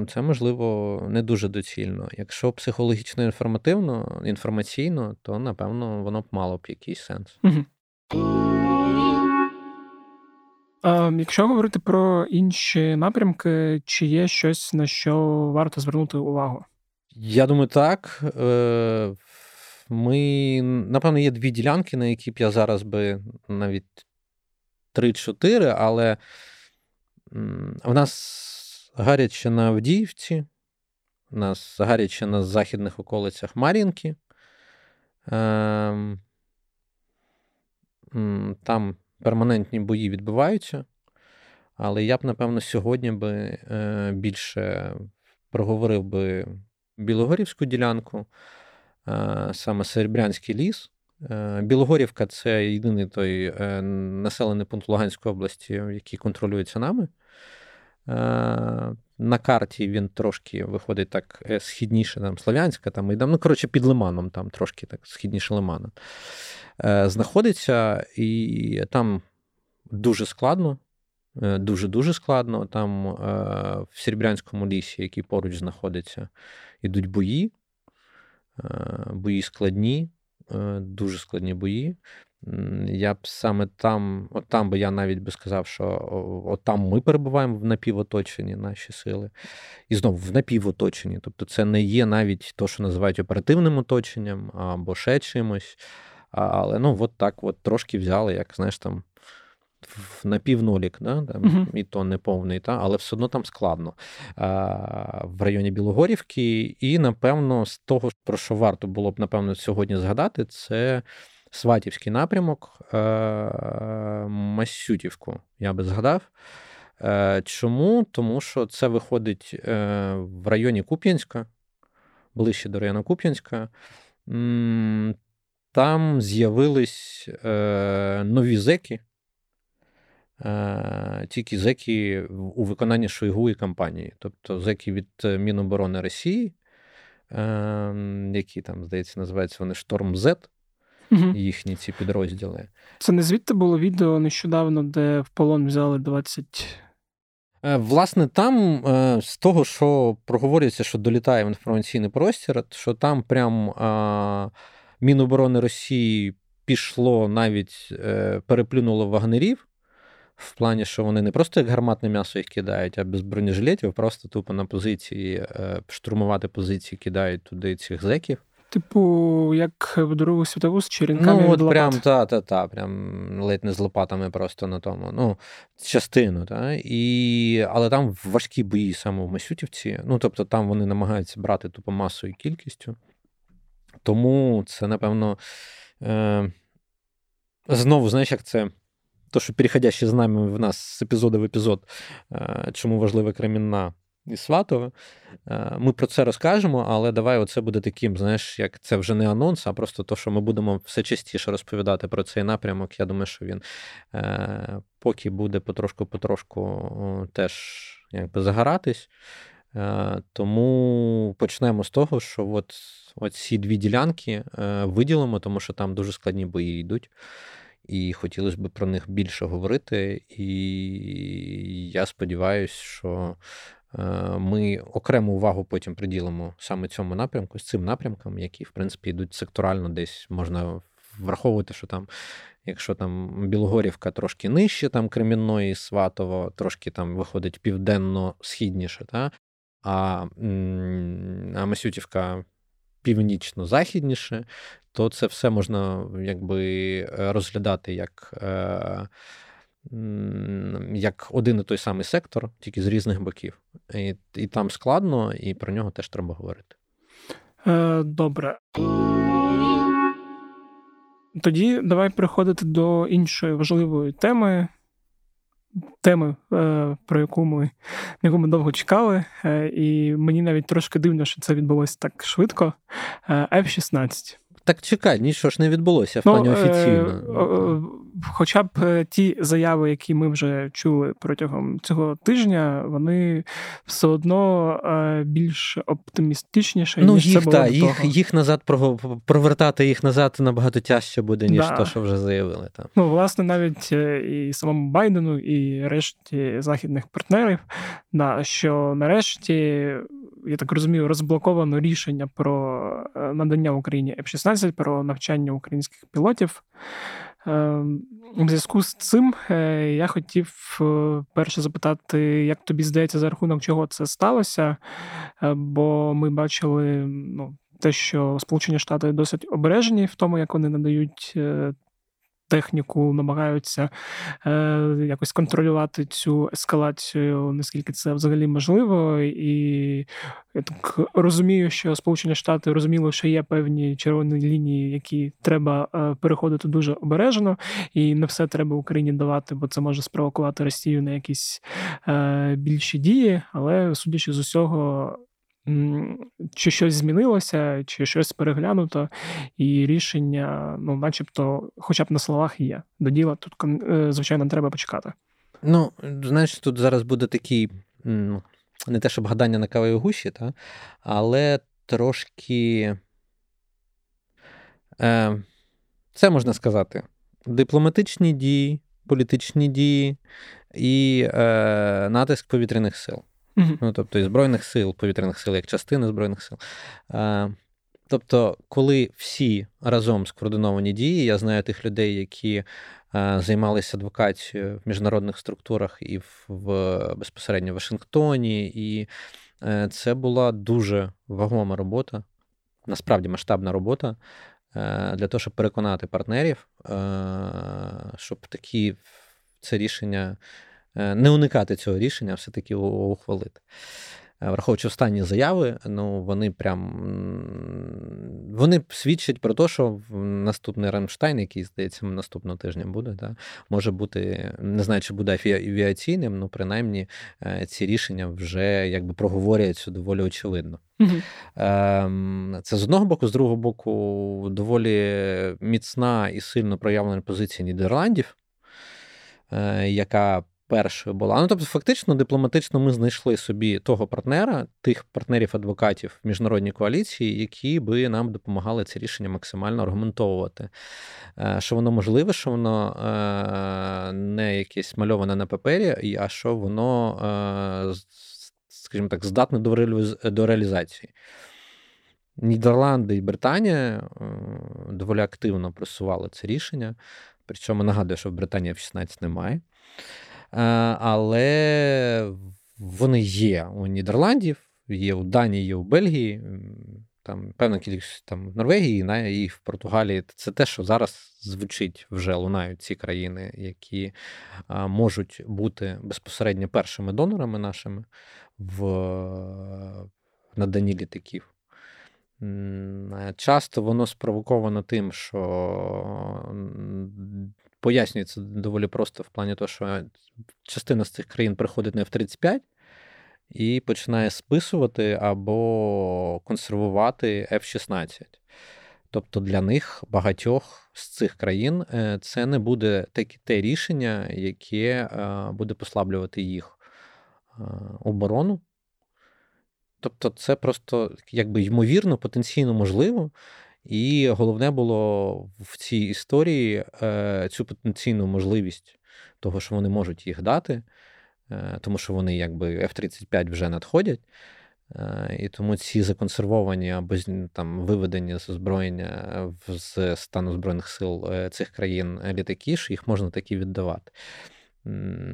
це, можливо, не дуже доцільно. Якщо психологічно, інформативно, інформаційно, то, напевно, воно б мало б якийсь сенс. Угу. Якщо говорити про інші напрямки, чи є щось, на що варто звернути увагу? Я думаю, так. Ми, напевно, є дві ділянки, на які б я зараз би навіть три-чотири, але в нас гаряче на Авдіївці, в нас гаряче на західних околицях Мар'їнки. Там перманентні бої відбуваються, але я б, напевно, сьогодні би більше проговорив би Білогорівську ділянку, саме Серебрянський ліс. Білогорівка – це єдиний той населений пункт Луганської області, який контролюється нами. На карті він трошки виходить так східніше, там Слов'янська, там, і, ну, коротше, під Лиманом, там трошки так східніше Лимана знаходиться, і там дуже складно, дуже-дуже складно. Там в Серебрянському лісі, який поруч знаходиться, йдуть бої, бої складні, дуже складні бої. Я б саме там, от там би я навіть би сказав, що от там ми перебуваємо в напівоточенні, наші сили. І знову в напівоточенні. Тобто це не є навіть то, що називають оперативним оточенням або ще чимось. Але, ну, от так от трошки взяли, як, знаєш, там напівнолік, да? Там, угу. І то не повний, та? Але все одно там складно. А, в районі Білогорівки. І, напевно, з того, про що варто було б, напевно, сьогодні згадати, це Сватівський напрямок, Масютівку, я би згадав. Чому? Тому що це виходить в районі Куп'янська, ближче до району Куп'янська. Там з'явились нові зеки, тільки зеки у виконанні Шойгу і компанії. Тобто зеки від Міноборони Росії, які там, здається, називаються вони «Шторм Зет», угу. Їхні ці підрозділи. Це не звідти було відео нещодавно, де в полон взяли двадцять... Власне, там з того, що проговорюється, що долітає в інформаційний простір, що там прям Міноборони Росії пішло, навіть переплюнуло вагнерів, в плані, що вони не просто як гарматне м'ясо їх кидають, а без бронежилетів, просто тупо на позиції, штурмувати позиції кидають туди цих зеків. Типу, як в Другу світову з черенками ну, від лопат. Прям, та, та, та, прям ледь не з лопатами просто на тому. Ну, частину, та. І... Але там важкі бої саме в Масютівці. Ну, тобто, там вони намагаються брати тупо масою і кількістю. Тому це, напевно, е... знову, знаєш, як це... То, що переходяще з нами в нас з епізоду в епізод, е... чому важлива Кремінна і Сватове. Ми про це розкажемо, але давай оце буде таким, знаєш, як це вже не анонс, а просто то, що ми будемо все частіше розповідати про цей напрямок. Я думаю, що він е, поки буде потрошку-потрошку теж якби загоратись. Е, тому почнемо з того, що от, от ці дві ділянки е, виділимо, тому що там дуже складні бої йдуть. І хотілося б про них більше говорити. І я сподіваюся, що ми окрему увагу потім приділимо саме цьому напрямку, з цим напрямкам, які, в принципі, йдуть секторально десь. Можна враховувати, що там, якщо там Білогорівка трошки нижче, там Кремінної, Сватово, трошки там виходить південно-східніше, та? а, а Масютівка північно-західніше, то це все можна якби розглядати як... як один і той самий сектор, тільки з різних боків. І, і там складно, і про нього теж треба говорити. Е, добре. Тоді давай переходити до іншої важливої теми, теми, е, про яку ми, яку ми довго чекали, е, і мені навіть трошки дивно, що це відбулося так швидко. Е, еф шістнадцять. Так чекай, нічого ж не відбулося в ну, плані офіційно. Хоча б ті заяви, які ми вже чули протягом цього тижня, вони все одно більш оптимістичніше, ну, ніж їх, це було та, до їх, того. Їх назад, провертати їх назад набагато тяжче буде, ніж да. то, що вже заявили. Там. Ну, власне, навіть і самому Байдену, і решті західних партнерів, да, що нарешті... я так розумію, розблоковано рішення про надання Україні еф шістнадцять, про навчання українських пілотів. У зв'язку з цим я хотів перше запитати, як тобі здається, за рахунок чого це сталося, бо ми бачили ну, те, що Сполучені Штати досить обережні в тому, як вони надають техніку, намагаються е, якось контролювати цю ескалацію, наскільки це взагалі можливо. І я так розумію, що Сполучені Штати розуміли, що є певні червоні лінії, які треба е, переходити дуже обережно, і не все треба Україні давати, бо це може спровокувати Росію на якісь е, більші дії, але, судячи з усього, чи щось змінилося, чи щось переглянуто, і рішення, ну, начебто, хоча б на словах є. До діла тут, звичайно, треба почекати. Ну, знаєш, тут зараз буде такий, не те щоб гадання на каві гуші, та? Але трошки, це можна сказати, дипломатичні дії, політичні дії і натиск повітряних сил. Ну, тобто, і Збройних сил, повітряних сил, як частини Збройних сил. Е, тобто, коли всі разом скоординовані дії, я знаю тих людей, які е, займалися адвокацією в міжнародних структурах і в, в безпосередньо в Вашингтоні, і е, це була дуже вагома робота, насправді масштабна робота, е, для того, щоб переконати партнерів, е, щоб такі це рішення... не уникати цього рішення, а все-таки ухвалити. Враховуючи останні заяви, ну, вони прям... Вони свідчать про те, що наступний Рамштайн, який, здається, наступного тижня буде, да, може бути, не знаю, чи буде авіаційним, ну, принаймні, ці рішення вже, якби, проговорюються доволі очевидно. Mm-hmm. Це з одного боку, з другого боку, доволі міцна і сильно проявлена позиція Нідерландів, яка першою була. Ну, тобто, фактично, дипломатично ми знайшли собі того партнера, тих партнерів-адвокатів в міжнародній коаліції, які би нам допомагали це рішення максимально аргументовувати. Що воно можливе, що воно не якесь мальоване на папері, а що воно, скажімо так, здатне до реалізації. Нідерланди і Британія доволі активно просували це рішення, причому нагадую, що в Британії еф шістнадцять немає. Але вони є у Нідерландів, є у Данії, є у Бельгії, там певна кількість там в Норвегії, на і в Португалії. Це те, що зараз звучить, вже лунають ці країни, які а, можуть бути безпосередньо першими донорами нашими в наданні літаків. Часто воно спровоковано тим, що пояснюється доволі просто в плані того, що частина з цих країн приходить на Ф тридцять п'ять і починає списувати або консервувати Ф шістнадцять. Тобто для них, багатьох з цих країн, це не буде те рішення, яке буде послаблювати їх оборону. Тобто це просто, якби, ймовірно, потенційно можливо, і головне було в цій історії цю потенційну можливість того, що вони можуть їх дати, тому що вони, якби, Ф тридцять п'ять вже надходять, і тому ці законсервовані або там виведені з озброєння з стану Збройних сил цих країн літаки, що їх можна таки віддавати.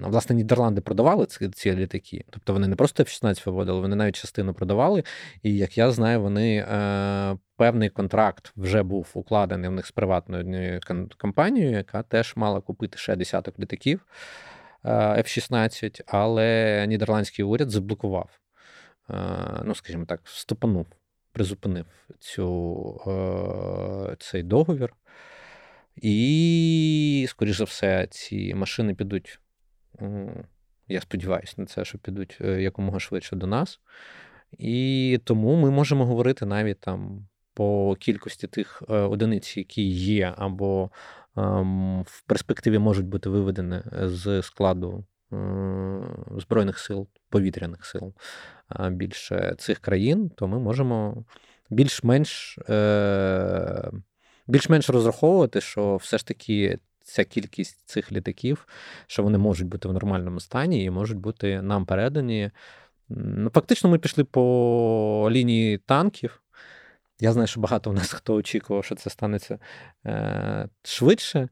Власне, Нідерланди продавали ці, ці літаки. Тобто вони не просто Ф шістнадцять виводили, вони навіть частину продавали. І, як я знаю, вони е, певний контракт вже був укладений в них з приватною компанією, яка теж мала купити ще десяток літаків е, Ф шістнадцять, але нідерландський уряд заблокував, е, ну, скажімо так, стопанув, призупинив цю, е, цей договір. І, скоріш за все, ці машини підуть, я сподіваюся на це, що підуть якомога швидше до нас. І тому ми можемо говорити навіть там по кількості тих одиниць, які є, або в перспективі можуть бути виведені з складу Збройних сил, повітряних сил більше цих країн, то ми можемо більш-менш... Більш-менш розраховувати, що все ж таки ця кількість цих літаків, що вони можуть бути в нормальному стані і можуть бути нам передані. Ну, фактично ми пішли по лінії танків. Я знаю, що багато в нас хто очікував, що це станеться е- швидше,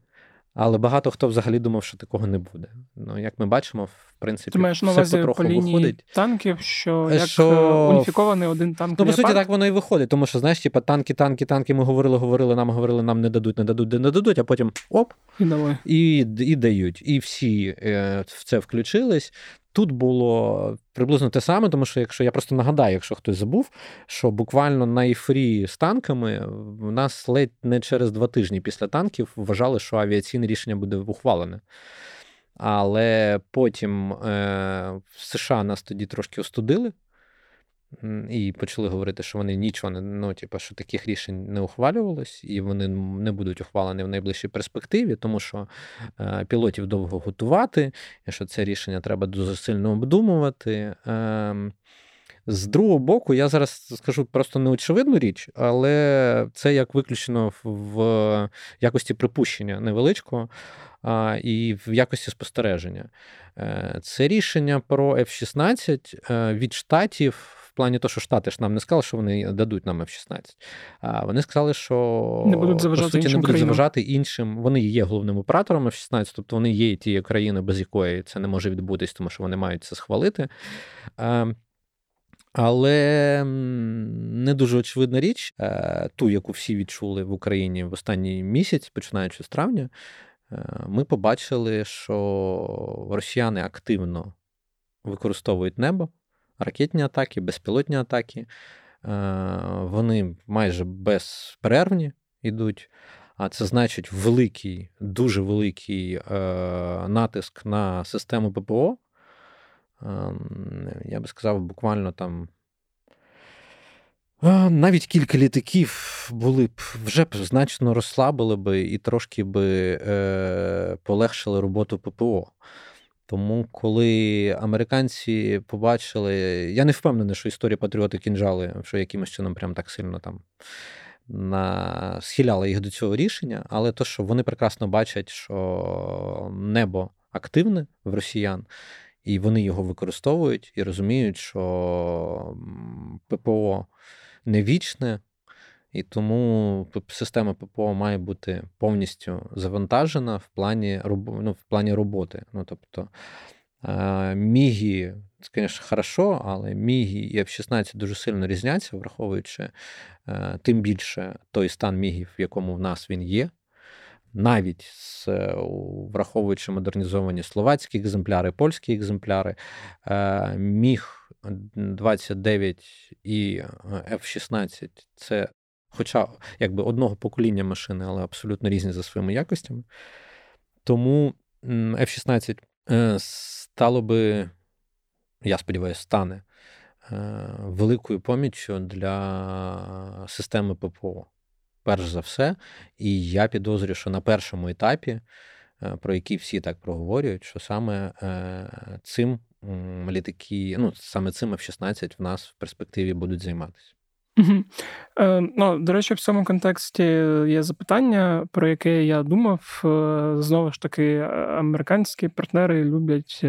але багато хто взагалі думав, що такого не буде. Ну, як ми бачимо, в принципі, ти маєш на увазі все потроху по лінії виходить. Танків, що як що... уніфікований один танк. Ну, по суті, так воно і виходить. Тому що, знаєш, типу, танки, танки, танки, ми говорили, говорили, нам говорили, нам не дадуть, не дадуть, не дадуть, а потім оп, і, і, і дають. І всі е, в це включились. Тут було приблизно те саме, тому що, якщо я просто нагадаю, якщо хтось забув, що буквально на ейфорії з танками в нас ледь не через два тижні після танків вважали, що авіаційне рішення буде ухвалене. Але потім е, в США нас тоді трошки остудили і почали говорити, що вони нічого не, ну, типу, що таких рішень не ухвалювалось, і вони не будуть ухвалені в найближчій перспективі, тому що е, пілотів довго готувати, що це рішення треба дуже сильно обдумувати. Е, з другого боку, я зараз скажу просто неочевидну річ, але це як виключено в якості припущення невеличкого і в якості спостереження. Це рішення про Ф шістнадцять від штатів, в плані того, що штати ж нам не сказали, що вони дадуть нам Ф шістнадцять. Вони сказали, що не будуть заважати, по суті, іншим, не будуть заважати іншим. Вони є головним оператором Ф шістнадцять, тобто вони є ті країни, без якої це не може відбутись, тому що вони мають це схвалити. Але не дуже очевидна річ, ту, яку всі відчули в Україні в останній місяць, починаючи з травня, ми побачили, що росіяни активно використовують небо, ракетні атаки, безпілотні атаки. Вони майже безперервні йдуть, а це значить великий, дуже великий натиск на систему ППО. Я би сказав, буквально там навіть кілька літаків були б, вже б значно розслабили би і трошки би е, полегшили роботу ППО. Тому, коли американці побачили, я не впевнений, що історія патріоти кінжали, що якимось чином прям так сильно там на... схиляли їх до цього рішення, але то, що вони прекрасно бачать, що небо активне в росіян, і вони його використовують, і розуміють, що ППО не вічне, і тому система ППО має бути повністю завантажена в плані, ну, в плані роботи. Ну, тобто Міги, це, звісно, хорошо, але Міги і Ф шістнадцять дуже сильно різняться, враховуючи тим більше той стан Мігів, в якому в нас він є. Навіть з, враховуючи модернізовані словацькі екземпляри, польські екземпляри, Міг двадцять дев'ять і Ф шістнадцять – це, хоча якби одного покоління машини, але абсолютно різні за своїми якостями. Тому Ф шістнадцять стало би, я сподіваюся, стане великою поміччю для системи ППО. Перш за все, і я підозрюю, що на першому етапі, про який всі так проговорюють, що саме цим літаки, ну, саме цим Ф шістнадцять в нас в перспективі будуть займатися. Угу. Е, ну, до речі, в цьому контексті є запитання, про яке я думав. Знову ж таки, американські партнери люблять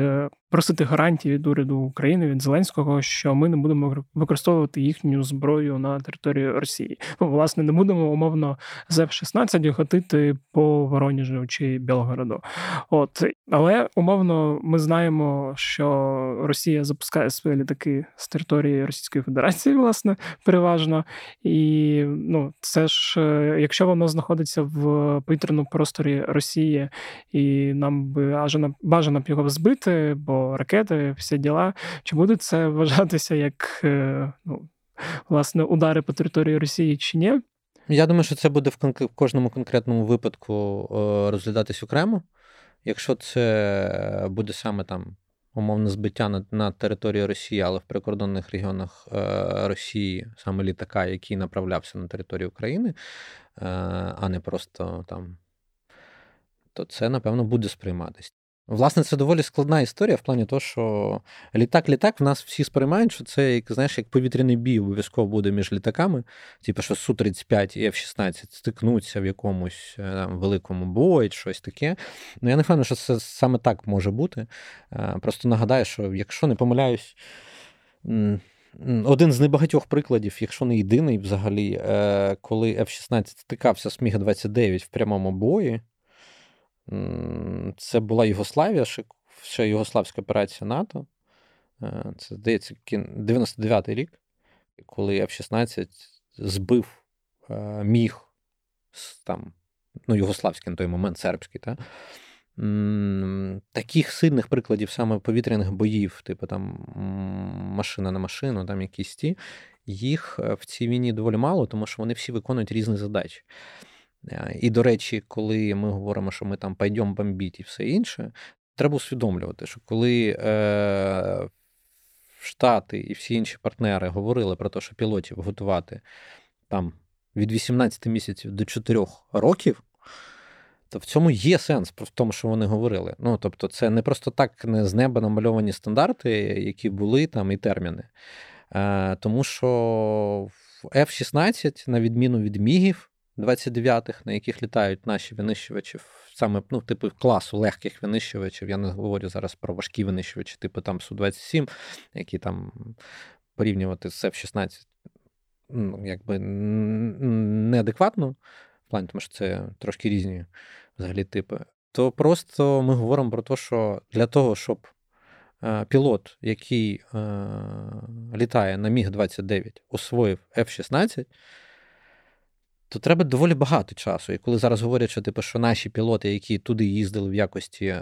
просити гарантій від уряду України, від Зеленського, що ми не будемо використовувати їхню зброю на території Росії. Ну, власне, не будемо, умовно, з Ф шістнадцять гатити по Воронежу чи Білгороду. От. Але, умовно, ми знаємо, що Росія запускає свої літаки з території Російської Федерації, власне, переважно. І, ну, це ж, якщо воно знаходиться в повітряному просторі Росії, і нам би бажано б його збити, бо ракети, всі діла. Чи буде це вважатися як, ну, власне, удари по території Росії чи ні? Я думаю, що це буде в, конк... в кожному конкретному випадку розглядатись окремо. Якщо це буде саме там умовне збиття на, на території Росії, але в прикордонних регіонах е, Росії, саме літака, який направлявся на територію України, е, а не просто там, то це, напевно, буде сприйматися. Власне, це доволі складна історія в плані того, що літак-літак в нас всі сприймають, що це, як, знаєш, як повітряний бій обов'язково буде між літаками, типу, що Су тридцять п'ять і Ф шістнадцять стикнуться в якомусь там великому бою, щось таке. Ну, я не впевнений, що це саме так може бути. Просто нагадаю, що якщо не помиляюсь, один з небагатьох прикладів, якщо не єдиний взагалі, коли Ф шістнадцять стикався з Міг двадцять дев'ять в прямому бої, це була Югославія, ще Югославська операція НАТО. Це, здається, дев'яносто дев'ятий рік, коли Ф шістнадцять збив Міг, там, ну, югославський на той момент, сербський. Та? Таких сильних прикладів саме повітряних боїв, типу там машина на машину, там якісь ті, їх в цій війні доволі мало, тому що вони всі виконують різні задачі. І, до речі, коли ми говоримо, що ми там пойдемо бомбіть і все інше, треба усвідомлювати, що коли е- Штати і всі інші партнери говорили про те, що пілотів готувати там від вісімнадцяти місяців до чотирьох років, то в цьому є сенс, в тому, що вони говорили. Ну, тобто це не просто так не з неба намальовані стандарти, які були там і терміни. Е- тому що Ф шістнадцять, на відміну від Мігів, двадцять дев'ятих, на яких літають наші винищувачі, саме, ну, типу класу легких винищувачів, я не говорю зараз про важкі винищувачі, типу там Су двадцять сім, які там порівнювати з Ф шістнадцять, ну, якби неадекватно, в плані, тому що це трошки різні взагалі типи, то просто ми говоримо про те, що для того, щоб е, пілот, який е, літає на Міг двадцять дев'ять, освоїв Ф шістнадцять, то треба доволі багато часу. І коли зараз говорять, що, типу, що наші пілоти, які туди їздили в якості е-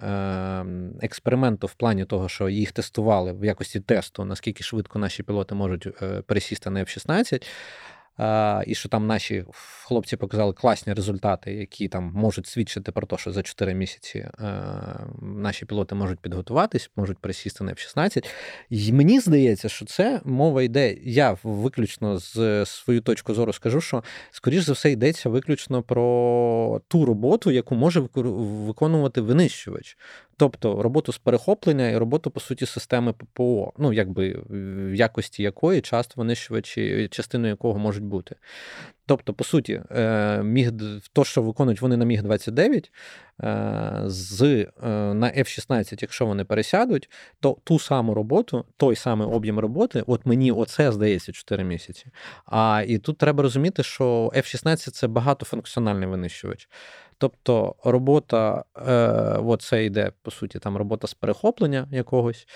експерименту в плані того, що їх тестували в якості тесту, наскільки швидко наші пілоти можуть е- пересісти на Ф шістнадцять, е- і що там наші хлопці показали класні результати, які там можуть свідчити про те, що за чотири місяці е- наші пілоти можуть підготуватись, можуть пересісти на Ф шістнадцять. І мені здається, що це мова йде, я виключно з свою точку зору скажу, що скоріш за все йдеться виключно про ту роботу, яку може виконувати винищувач. Тобто роботу з перехоплення і роботу, по суті, системи ППО, ну, якби в якості якої часто винищувачі, частиною якого можуть бути. Тобто, по суті, міг, то, що виконують вони на Міг двадцять дев'ять, з, на Ф шістнадцять, якщо вони пересядуть, то ту саму роботу, той самий об'єм роботи, от мені оце здається чотири місяці. А і тут треба розуміти, що Ф шістнадцять – це багатофункціональний винищувач. Тобто робота, е, це йде, по суті, там робота з перехоплення якогось,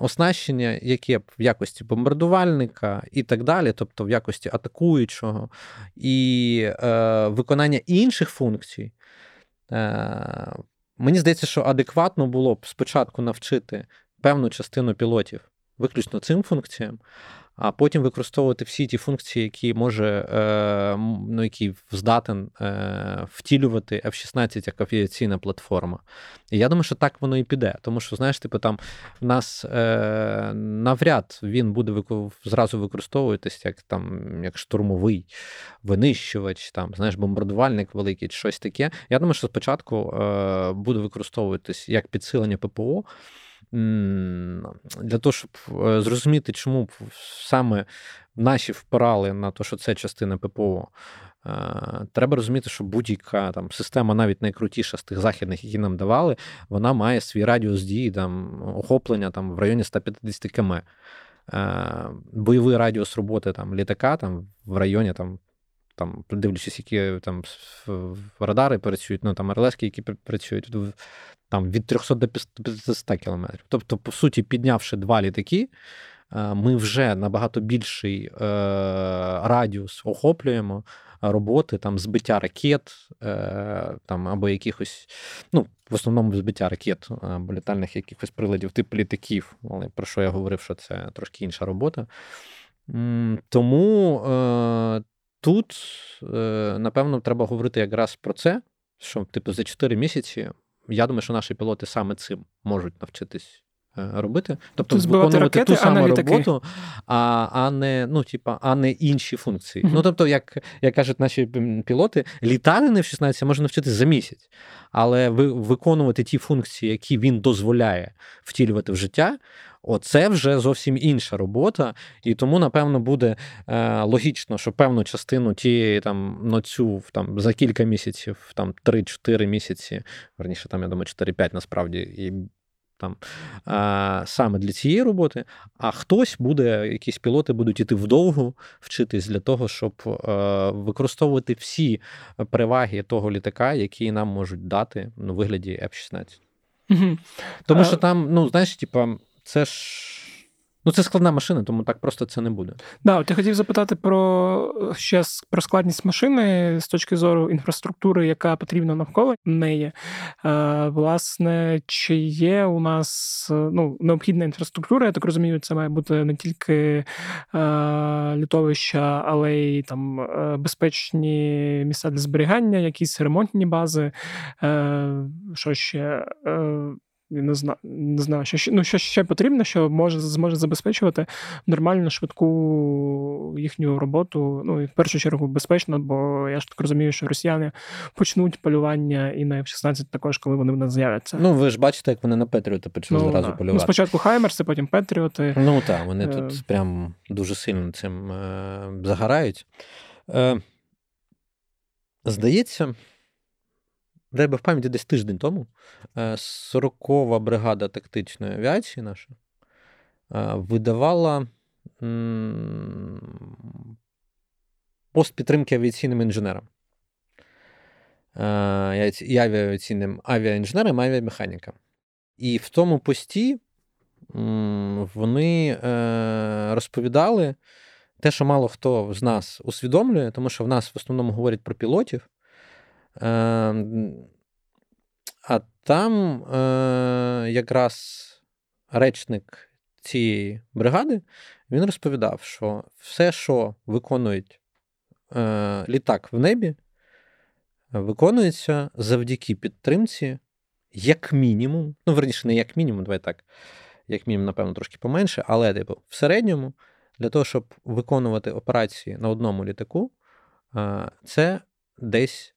оснащення, яке в якості бомбардувальника і так далі, тобто в якості атакуючого, і е, виконання інших функцій. Е, мені здається, що адекватно було б спочатку навчити певну частину пілотів виключно цим функціям, а потім використовувати всі ті функції, які може, ну, які здатен втілювати еф шістнадцять як авіаційна платформа. І я думаю, що так воно і піде. Тому що, знаєш, типу, там в нас навряд він буде зразу використовуватись як, там, як штурмовий винищувач, там, знаєш, бомбардувальник великий, щось таке. Я думаю, що спочатку буде використовуватись як підсилення ППО, для того, щоб зрозуміти, чому саме наші впирали на те, що це частина ППО, треба розуміти, що будь-яка там система, навіть найкрутіша з тих західних, які нам давали, вона має свій радіус дії, там, охоплення там, в районі сто п'ятдесят кілометрів. Бойовий радіус роботи там, літака там, в районі там, там, дивлячись, які там радари працюють, ну там РЛС, які працюють, там від трьохсот до п'ятсот кілометрів. Тобто, по суті, піднявши два літаки, ми вже набагато більший е- радіус охоплюємо роботи, там, збиття ракет, е- там, або якихось, ну, в основному збиття ракет, або літальних якихось приладів, типу літаків, але про що я говорив, що це трошки інша робота. Тому е- тут, напевно, треба говорити якраз про це, що, типу, за чотири місяці, я думаю, що наші пілоти саме цим можуть навчитись робити. Тобто виконувати ракети, ту саму роботу, а, а, не, ну, типу, а не інші функції. Mm-hmm. Ну, тобто, як, як кажуть наші пілоти, літати не в шістнадцять можна навчитись за місяць, але виконувати ті функції, які він дозволяє втілювати в життя, оце вже зовсім інша робота, і тому, напевно, буде е, логічно, що певну частину тієї там, на цю там, за кілька місяців, там, три-чотири місяці, верніше, там, я думаю, чотири-п'ять насправді, і там, е, саме для цієї роботи, а хтось буде, якісь пілоти будуть іти вдовго вчитись для того, щоб е, використовувати всі переваги того літака, які нам можуть дати у ну, вигляді еф шістнадцять. Угу. Тому а... що там, ну, знаєш, типа, це ж, ну, це складна машина, тому так просто це не буде. Да, от я хотів запитати про ще про складність машини з точки зору інфраструктури, яка потрібна навколо неї. Е, власне, чи є у нас ну, необхідна інфраструктура, я так розумію, це має бути не тільки е, літовища, але й там безпечні місця для зберігання, якісь ремонтні бази, е, що ще. Е, Не знаю, не знаю, що, ну, що ще потрібно, що може, зможе забезпечувати нормальну, швидку їхню роботу, ну, і в першу чергу безпечно, бо я ж так розумію, що росіяни почнуть полювання і на еф шістнадцять також, коли вони в нас з'являться. Ну, ви ж бачите, як вони на Петріоти почали ну, зразу да. полювати. Ну, спочатку Хаймерси, потім Петріоти. Ну, так, вони е... тут прям дуже сильно цим е... загорають. Е... Здається... Дай би в пам'яті десь тиждень тому сорокова бригада тактичної авіації наша видавала пост підтримки авіаційним інженерам. І авіаційним авіаінженерам, і авіамеханікам. І в тому пості вони розповідали те, що мало хто з нас усвідомлює, тому що в нас в основному говорять про пілотів. А там якраз речник цієї бригади, він розповідав, що все, що виконують літак в небі, виконується завдяки підтримці як мінімум, ну, верніше, не як мінімум, давай так, як мінімум, напевно, трошки поменше, але типу, в середньому, для того, щоб виконувати операції на одному літаку, це десь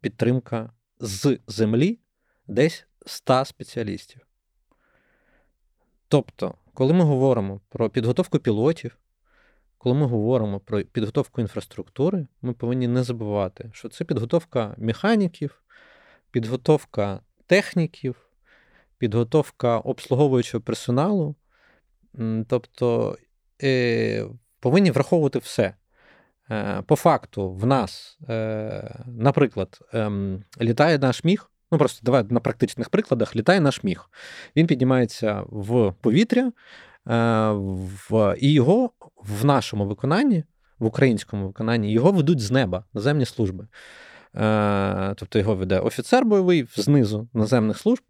підтримка з землі десь сто спеціалістів. Тобто, коли ми говоримо про підготовку пілотів, коли ми говоримо про підготовку інфраструктури, ми повинні не забувати, що це підготовка механіків, підготовка техніків, підготовка обслуговуючого персоналу. Тобто, повинні враховувати все. по факту в нас, наприклад, літає наш Міг, ну просто давай на практичних прикладах, літає наш Міг. Він піднімається в повітря, в... і його в нашому виконанні, в українському виконанні, його ведуть з неба, наземні служби. Тобто його веде офіцер бойовий знизу наземних служб,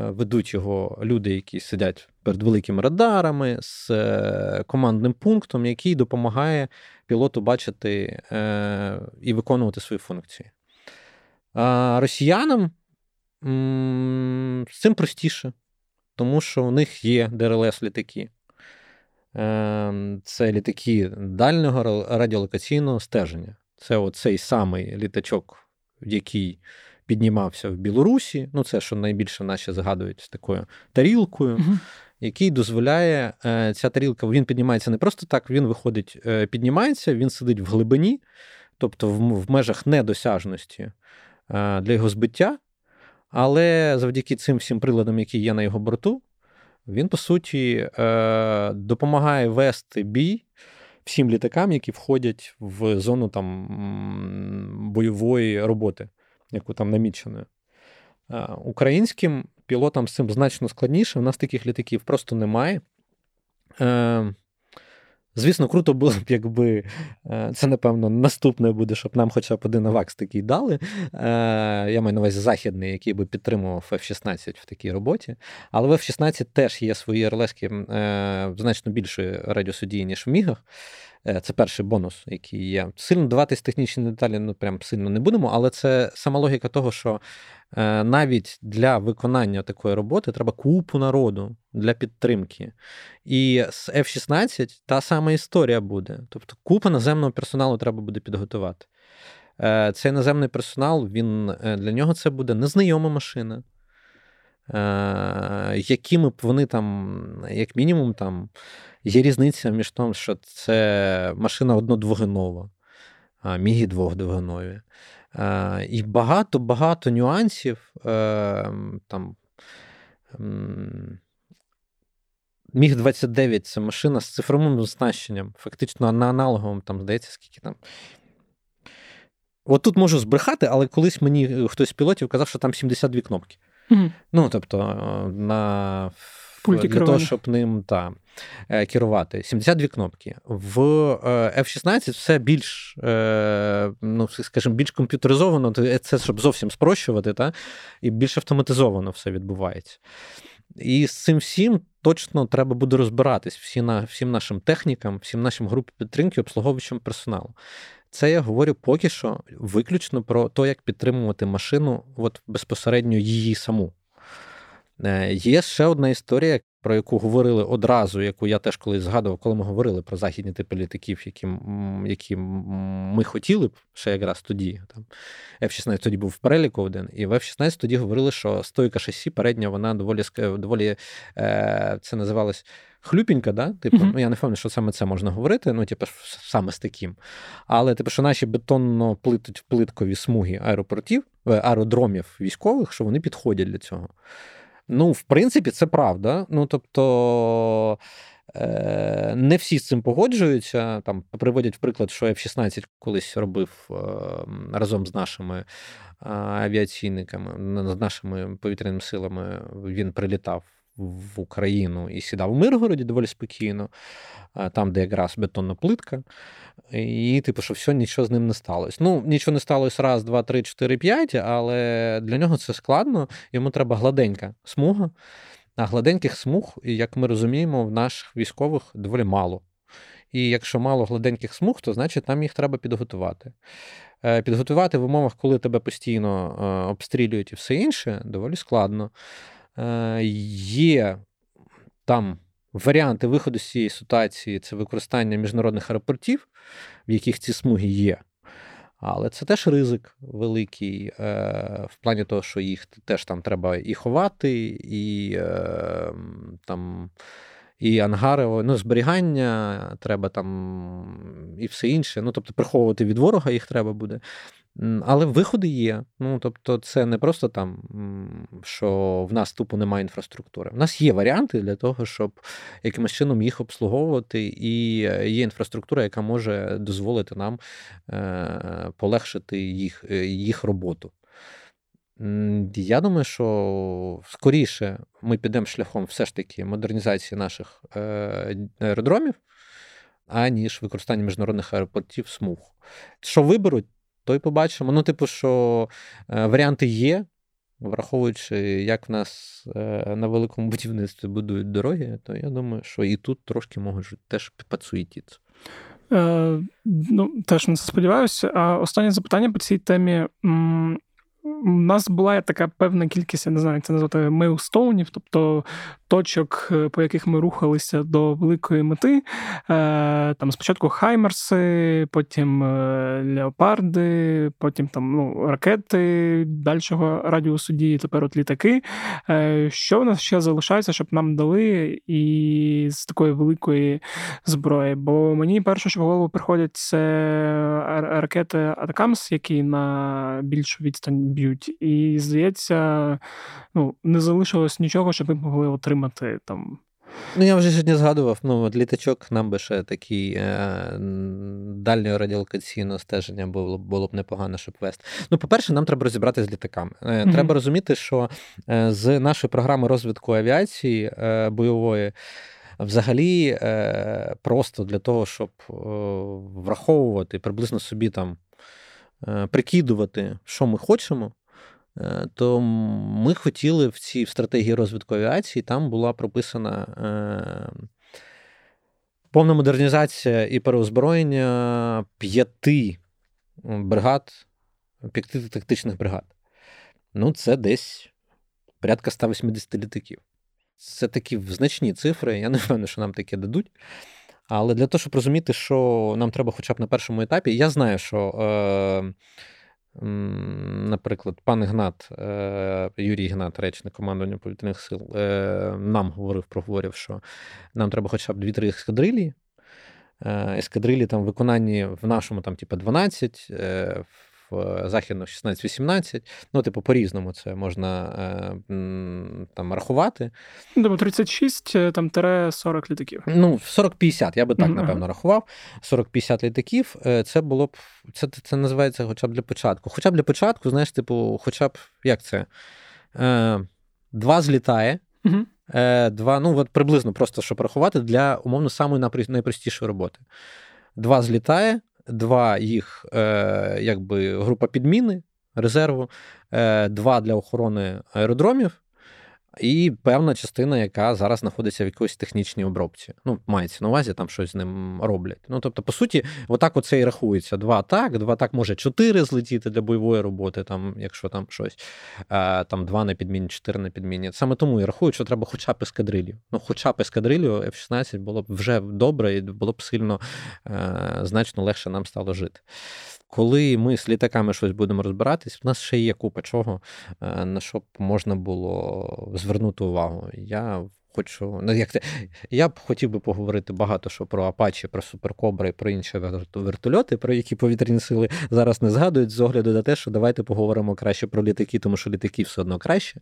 ведуть його люди, які сидять перед великими радарами, з командним пунктом, який допомагає пілоту бачити і виконувати свої функції. А росіянам з цим простіше, тому що у них є ДРЛС-літаки. Це літаки дальнього радіолокаційного стеження. Це оцей самий літачок, який піднімався в Білорусі, ну це, що найбільше наші згадують, з такою тарілкою, угу. який дозволяє, ця тарілка, він піднімається не просто так, він виходить, піднімається, він сидить в глибині, тобто в, в межах недосяжності для його збиття, але завдяки цим всім приладам, які є на його борту, він, по суті, допомагає вести бій всім літакам, які входять в зону там бойової роботи, яку там намічено. Українським пілотам з цим значно складніше, в нас таких літаків просто немає. Звісно, круто було б, якби, це, напевно, наступне буде, щоб нам хоча б один авакс такий дали. Я маю на увазі західний, який би підтримував Ф шістнадцять в такій роботі. Але в Ф шістнадцять теж є свої РЛС-ки значно більшої радіосудії, ніж в Мігах. Це перший бонус, який є. Сильно даватись технічні деталі, ну, прям сильно не будемо, але це сама логіка того, що навіть для виконання такої роботи треба купу народу для підтримки. І з Ф шістнадцять та сама історія буде. Тобто купу наземного персоналу треба буде підготувати. Цей наземний персонал, він, для нього це буде незнайома машина, якими б вони там, як мінімум, там є різниця між тим, що це машина однодвигунова, а Міги двохдвигунові. І багато-багато нюансів. Там Міг двадцять дев'ять – це машина з цифровим оснащенням, фактично на аналоговому, там, здається, скільки там. От тут можу збрехати, але колись мені хтось з пілотів казав, що там сімдесят дві кнопки. Mm-hmm. Ну, тобто, на... Пульті для керування. Того, щоб ним та, керувати. сімдесят дві кнопки. В Ф шістнадцять все більш, ну, скажімо, більш комп'ютеризовано, це щоб зовсім спрощувати, та? І більш автоматизовано все відбувається. І з цим всім точно треба буде розбиратись всі на, всім нашим технікам, всім нашим групам підтримки, обслуговуючим персоналу. Це я говорю поки що виключно про те, як підтримувати машину от, безпосередньо її саму. Є ще одна історія, про яку говорили одразу, яку я теж колись згадував, коли ми говорили про західні типи літаків, які, які ми хотіли б ще якраз тоді. Там, Ф шістнадцять тоді був в переліку один, і в Ф шістнадцять тоді говорили, що стойка шасі передня, вона доволі, доволі це називалось хлюпінька, да? Типу, mm-hmm. ну, я не впевнений, що саме це можна говорити, ну, типу, саме з таким. Але, типу, що наші бетонно-плиткові смуги аеропортів, аеродромів військових, що вони підходять для цього. Ну, в принципі, це правда. Ну, тобто, не всі з цим погоджуються. Там приводять в приклад, що Ф шістнадцять колись робив разом з нашими авіаційниками, з нашими повітряними силами. Він прилітав в Україну і сідав у Миргороді доволі спокійно, там, де якраз бетонна плитка. І, типу, що все, нічого з ним не сталося. Ну, нічого не сталося раз, два, три, чотири, п'ять, але для нього це складно, йому треба гладенька смуга. А гладеньких смуг, як ми розуміємо, в наших військових доволі мало. І якщо мало гладеньких смуг, то, значить, нам їх треба підготувати. Підготувати в умовах, коли тебе постійно обстрілюють і все інше, доволі складно. Є там варіанти виходу з цієї ситуації, це використання міжнародних аеропортів, в яких ці смуги є. Але це теж ризик великий в плані того, що їх теж там треба і ховати, і там і ангари, ну, зберігання треба там і все інше. Ну, тобто приховувати від ворога їх треба буде. Але виходи є. Ну, тобто це не просто там, що в нас тупо немає інфраструктури. В нас є варіанти для того, щоб якимось чином їх обслуговувати, і є інфраструктура, яка може дозволити нам полегшити їх, їх роботу. Я думаю, що скоріше ми підемо шляхом все ж таки модернізації наших аеродромів, аніж використання міжнародних аеропортів смуг. Що виберуть, то й побачимо. Ну, типу, що варіанти є, враховуючи, як в нас на великому будівництві будують дороги, то я думаю, що і тут трошки можуть теж підпацуїтіти. Е, ну, теж на це сподіваюся. А останнє запитання по цій темі. У нас була така певна кількість, я не знаю, як це назвати, мейлстоунів, тобто точок, по яких ми рухалися до великої мети. Там спочатку хаймерси, потім леопарди, потім там, ну, ракети дальшого радіусу дії, тепер от літаки. Що в нас ще залишається, щоб нам дали і з такої великої зброї? Бо мені перше, що в голову приходять, це ракети Атакамс, які на більшу відстань б'ють. І, здається, ну, не залишилось нічого, щоб ми могли отримати там. Ну, я вже сьогодні згадував, ну, от літачок нам би ще такий е- дальнього радіолокаційного стеження було, було б непогано, щоб вести. Ну, по-перше, нам треба розібратися з літаками. Е, mm-hmm. Треба розуміти, що е- з нашої програми розвитку авіації е- бойової взагалі е- просто для того, щоб е- враховувати приблизно собі там прикидувати, що ми хочемо, то ми хотіли в цій в стратегії розвитку авіації, там була прописана е, повна модернізація і переозброєння п'яти бригад, п'яти тактичних бригад. Ну, це десь порядка сто вісімдесят літаків. Це такі значні цифри, я не впевнений, що нам таке дадуть. Але для того, щоб розуміти, що нам треба хоча б на першому етапі, я знаю, що, е, наприклад, пан Гнат, е, Юрій Гнат, речник командування повітряних сил, е, нам говорив, проговорив, що нам треба хоча б дві-три ескадрилі. Е, ескадрилі там в виконанні в нашому там, типу, дванадцять, е, в західних шістнадцять-вісімнадцять. Ну, типу, по-різному це можна е, там рахувати. Думаю, тридцять шість сорок літаків. Ну, сорок-п'ятдесят, я би так, mm-hmm. напевно, рахував. сорок-п'ятдесят літаків, це було б, це, це називається хоча б для початку. Хоча б для початку, знаєш, типу, хоча б, як це, е, два злітає, mm-hmm. е, два, ну, от приблизно просто, щоб рахувати, для, умовно, самої найпростішої роботи. Два злітає, два їх, е, якби, група підміни, резерву, е, два для охорони аеродромів і певна частина, яка зараз знаходиться в якоїсь технічній обробці. Ну, мається на увазі, там щось з ним роблять. Ну, тобто, по суті, отак оце і рахується. Два так, два так, може чотири злетіти для бойової роботи, там, якщо там щось, е, там два на підміні, чотири на підміні. Саме тому і рахують, що треба хоча б ескадрилью. Ну, хоча б ескадрилью Ф шістнадцять було б вже добре і було б сильно, е, значно легше нам стало жити. Коли ми з літаками щось будемо розбиратись, в нас ще є купа чого, на що б можна було звернути увагу. Я хочу, ну, як це, я б хотів би поговорити багато що про Апачі, про Суперкобри, про інші вертольоти, про які повітряні сили зараз не згадують, з огляду на те, що давайте поговоримо краще про літаки, тому що літаки все одно краще.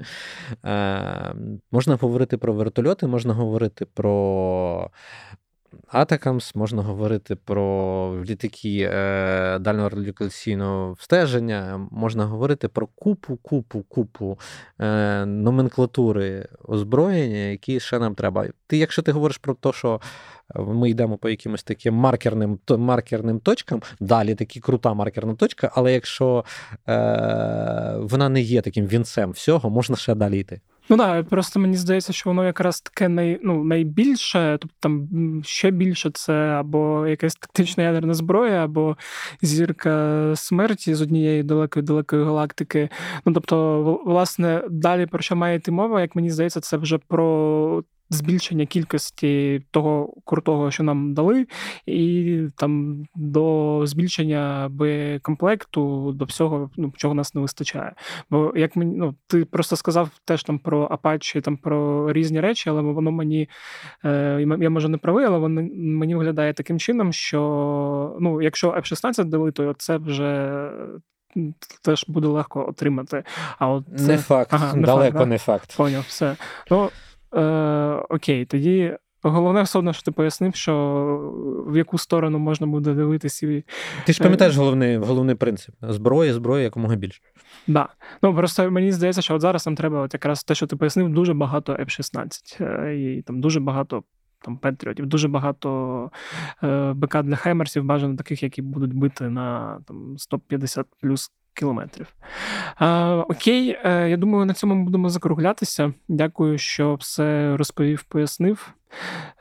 Е, можна говорити про вертольоти, можна говорити про Атакамс, можна говорити про літаки е, дальнього радіолокаційного стеження, можна говорити про купу, купу, купу е, номенклатури озброєння, які ще нам треба. Ти, якщо ти говориш про те, що ми йдемо по якимось таким маркерним, то, маркерним точкам, далі такі крута маркерна точка, але якщо е, вона не є таким вінцем всього, можна ще далі йти. Ну так, да, просто мені здається, що воно якраз таке най, ну, найбільше, тобто там ще більше це або якась тактична ядерна зброя, або зірка смерті з однієї далекої-далекої галактики. Ну, тобто, власне, далі про що має йти мова, як мені здається, це вже про збільшення кількості того крутого, що нам дали, і там до збільшення боєкомплекту, до всього, ну, чого нас не вистачає. Бо як мені, ну, ти просто сказав теж там про Апачі, там про різні речі, але воно мені, е, я може не правий, але воно мені виглядає таким чином, що, ну, якщо Ф шістнадцять дали, то це вже теж буде легко отримати. А от це... Не факт, ага, не далеко факт, да? не факт. Поняв, все. Ну, е, окей, тоді головне все одно, що ти пояснив, що в яку сторону можна буде дивитися. І... Ти ж пам'ятаєш головний, головний принцип. Зброя, зброя якомога більше. Так. Да. Ну, просто мені здається, що от зараз нам треба от якраз те, що ти пояснив, дуже багато Ф шістнадцять. І там дуже багато там патріотів, дуже багато е, БК для хаймерсів, бажано таких, які будуть бити на там, сто п'ятдесят плюс кілометрів. Е, окей, е, я думаю, на цьому ми будемо закруглятися. Дякую, що все розповів, пояснив.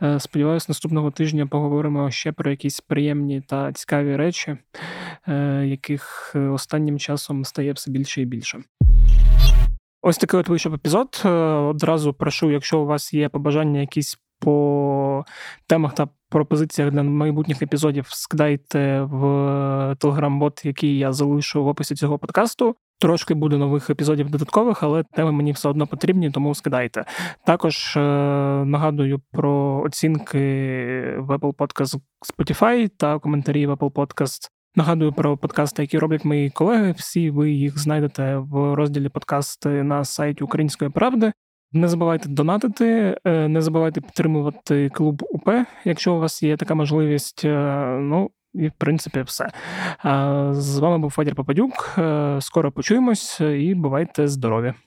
Е, сподіваюсь, наступного тижня поговоримо ще про якісь приємні та цікаві речі, е, яких останнім часом стає все більше і більше. Ось такий от вийшов епізод. Е, одразу прошу, якщо у вас є побажання якісь по темах та пропозиціях для майбутніх епізодів, скидайте в телеграм-бот, який я залишу в описі цього подкасту. Трошки буде нових епізодів додаткових, але теми мені все одно потрібні, тому скидайте. Також е- нагадую про оцінки в Apple Podcast Spotify та коментарі в Apple Podcast. Нагадую про подкасти, які роблять мої колеги. Всі ви їх знайдете в розділі «Подкасти» на сайті «Української правди». Не забувайте донатити, не забувайте підтримувати клуб УП, якщо у вас є така можливість. Ну, і в принципі все. З вами був Федір Попадюк. Скоро почуємось і бувайте здорові.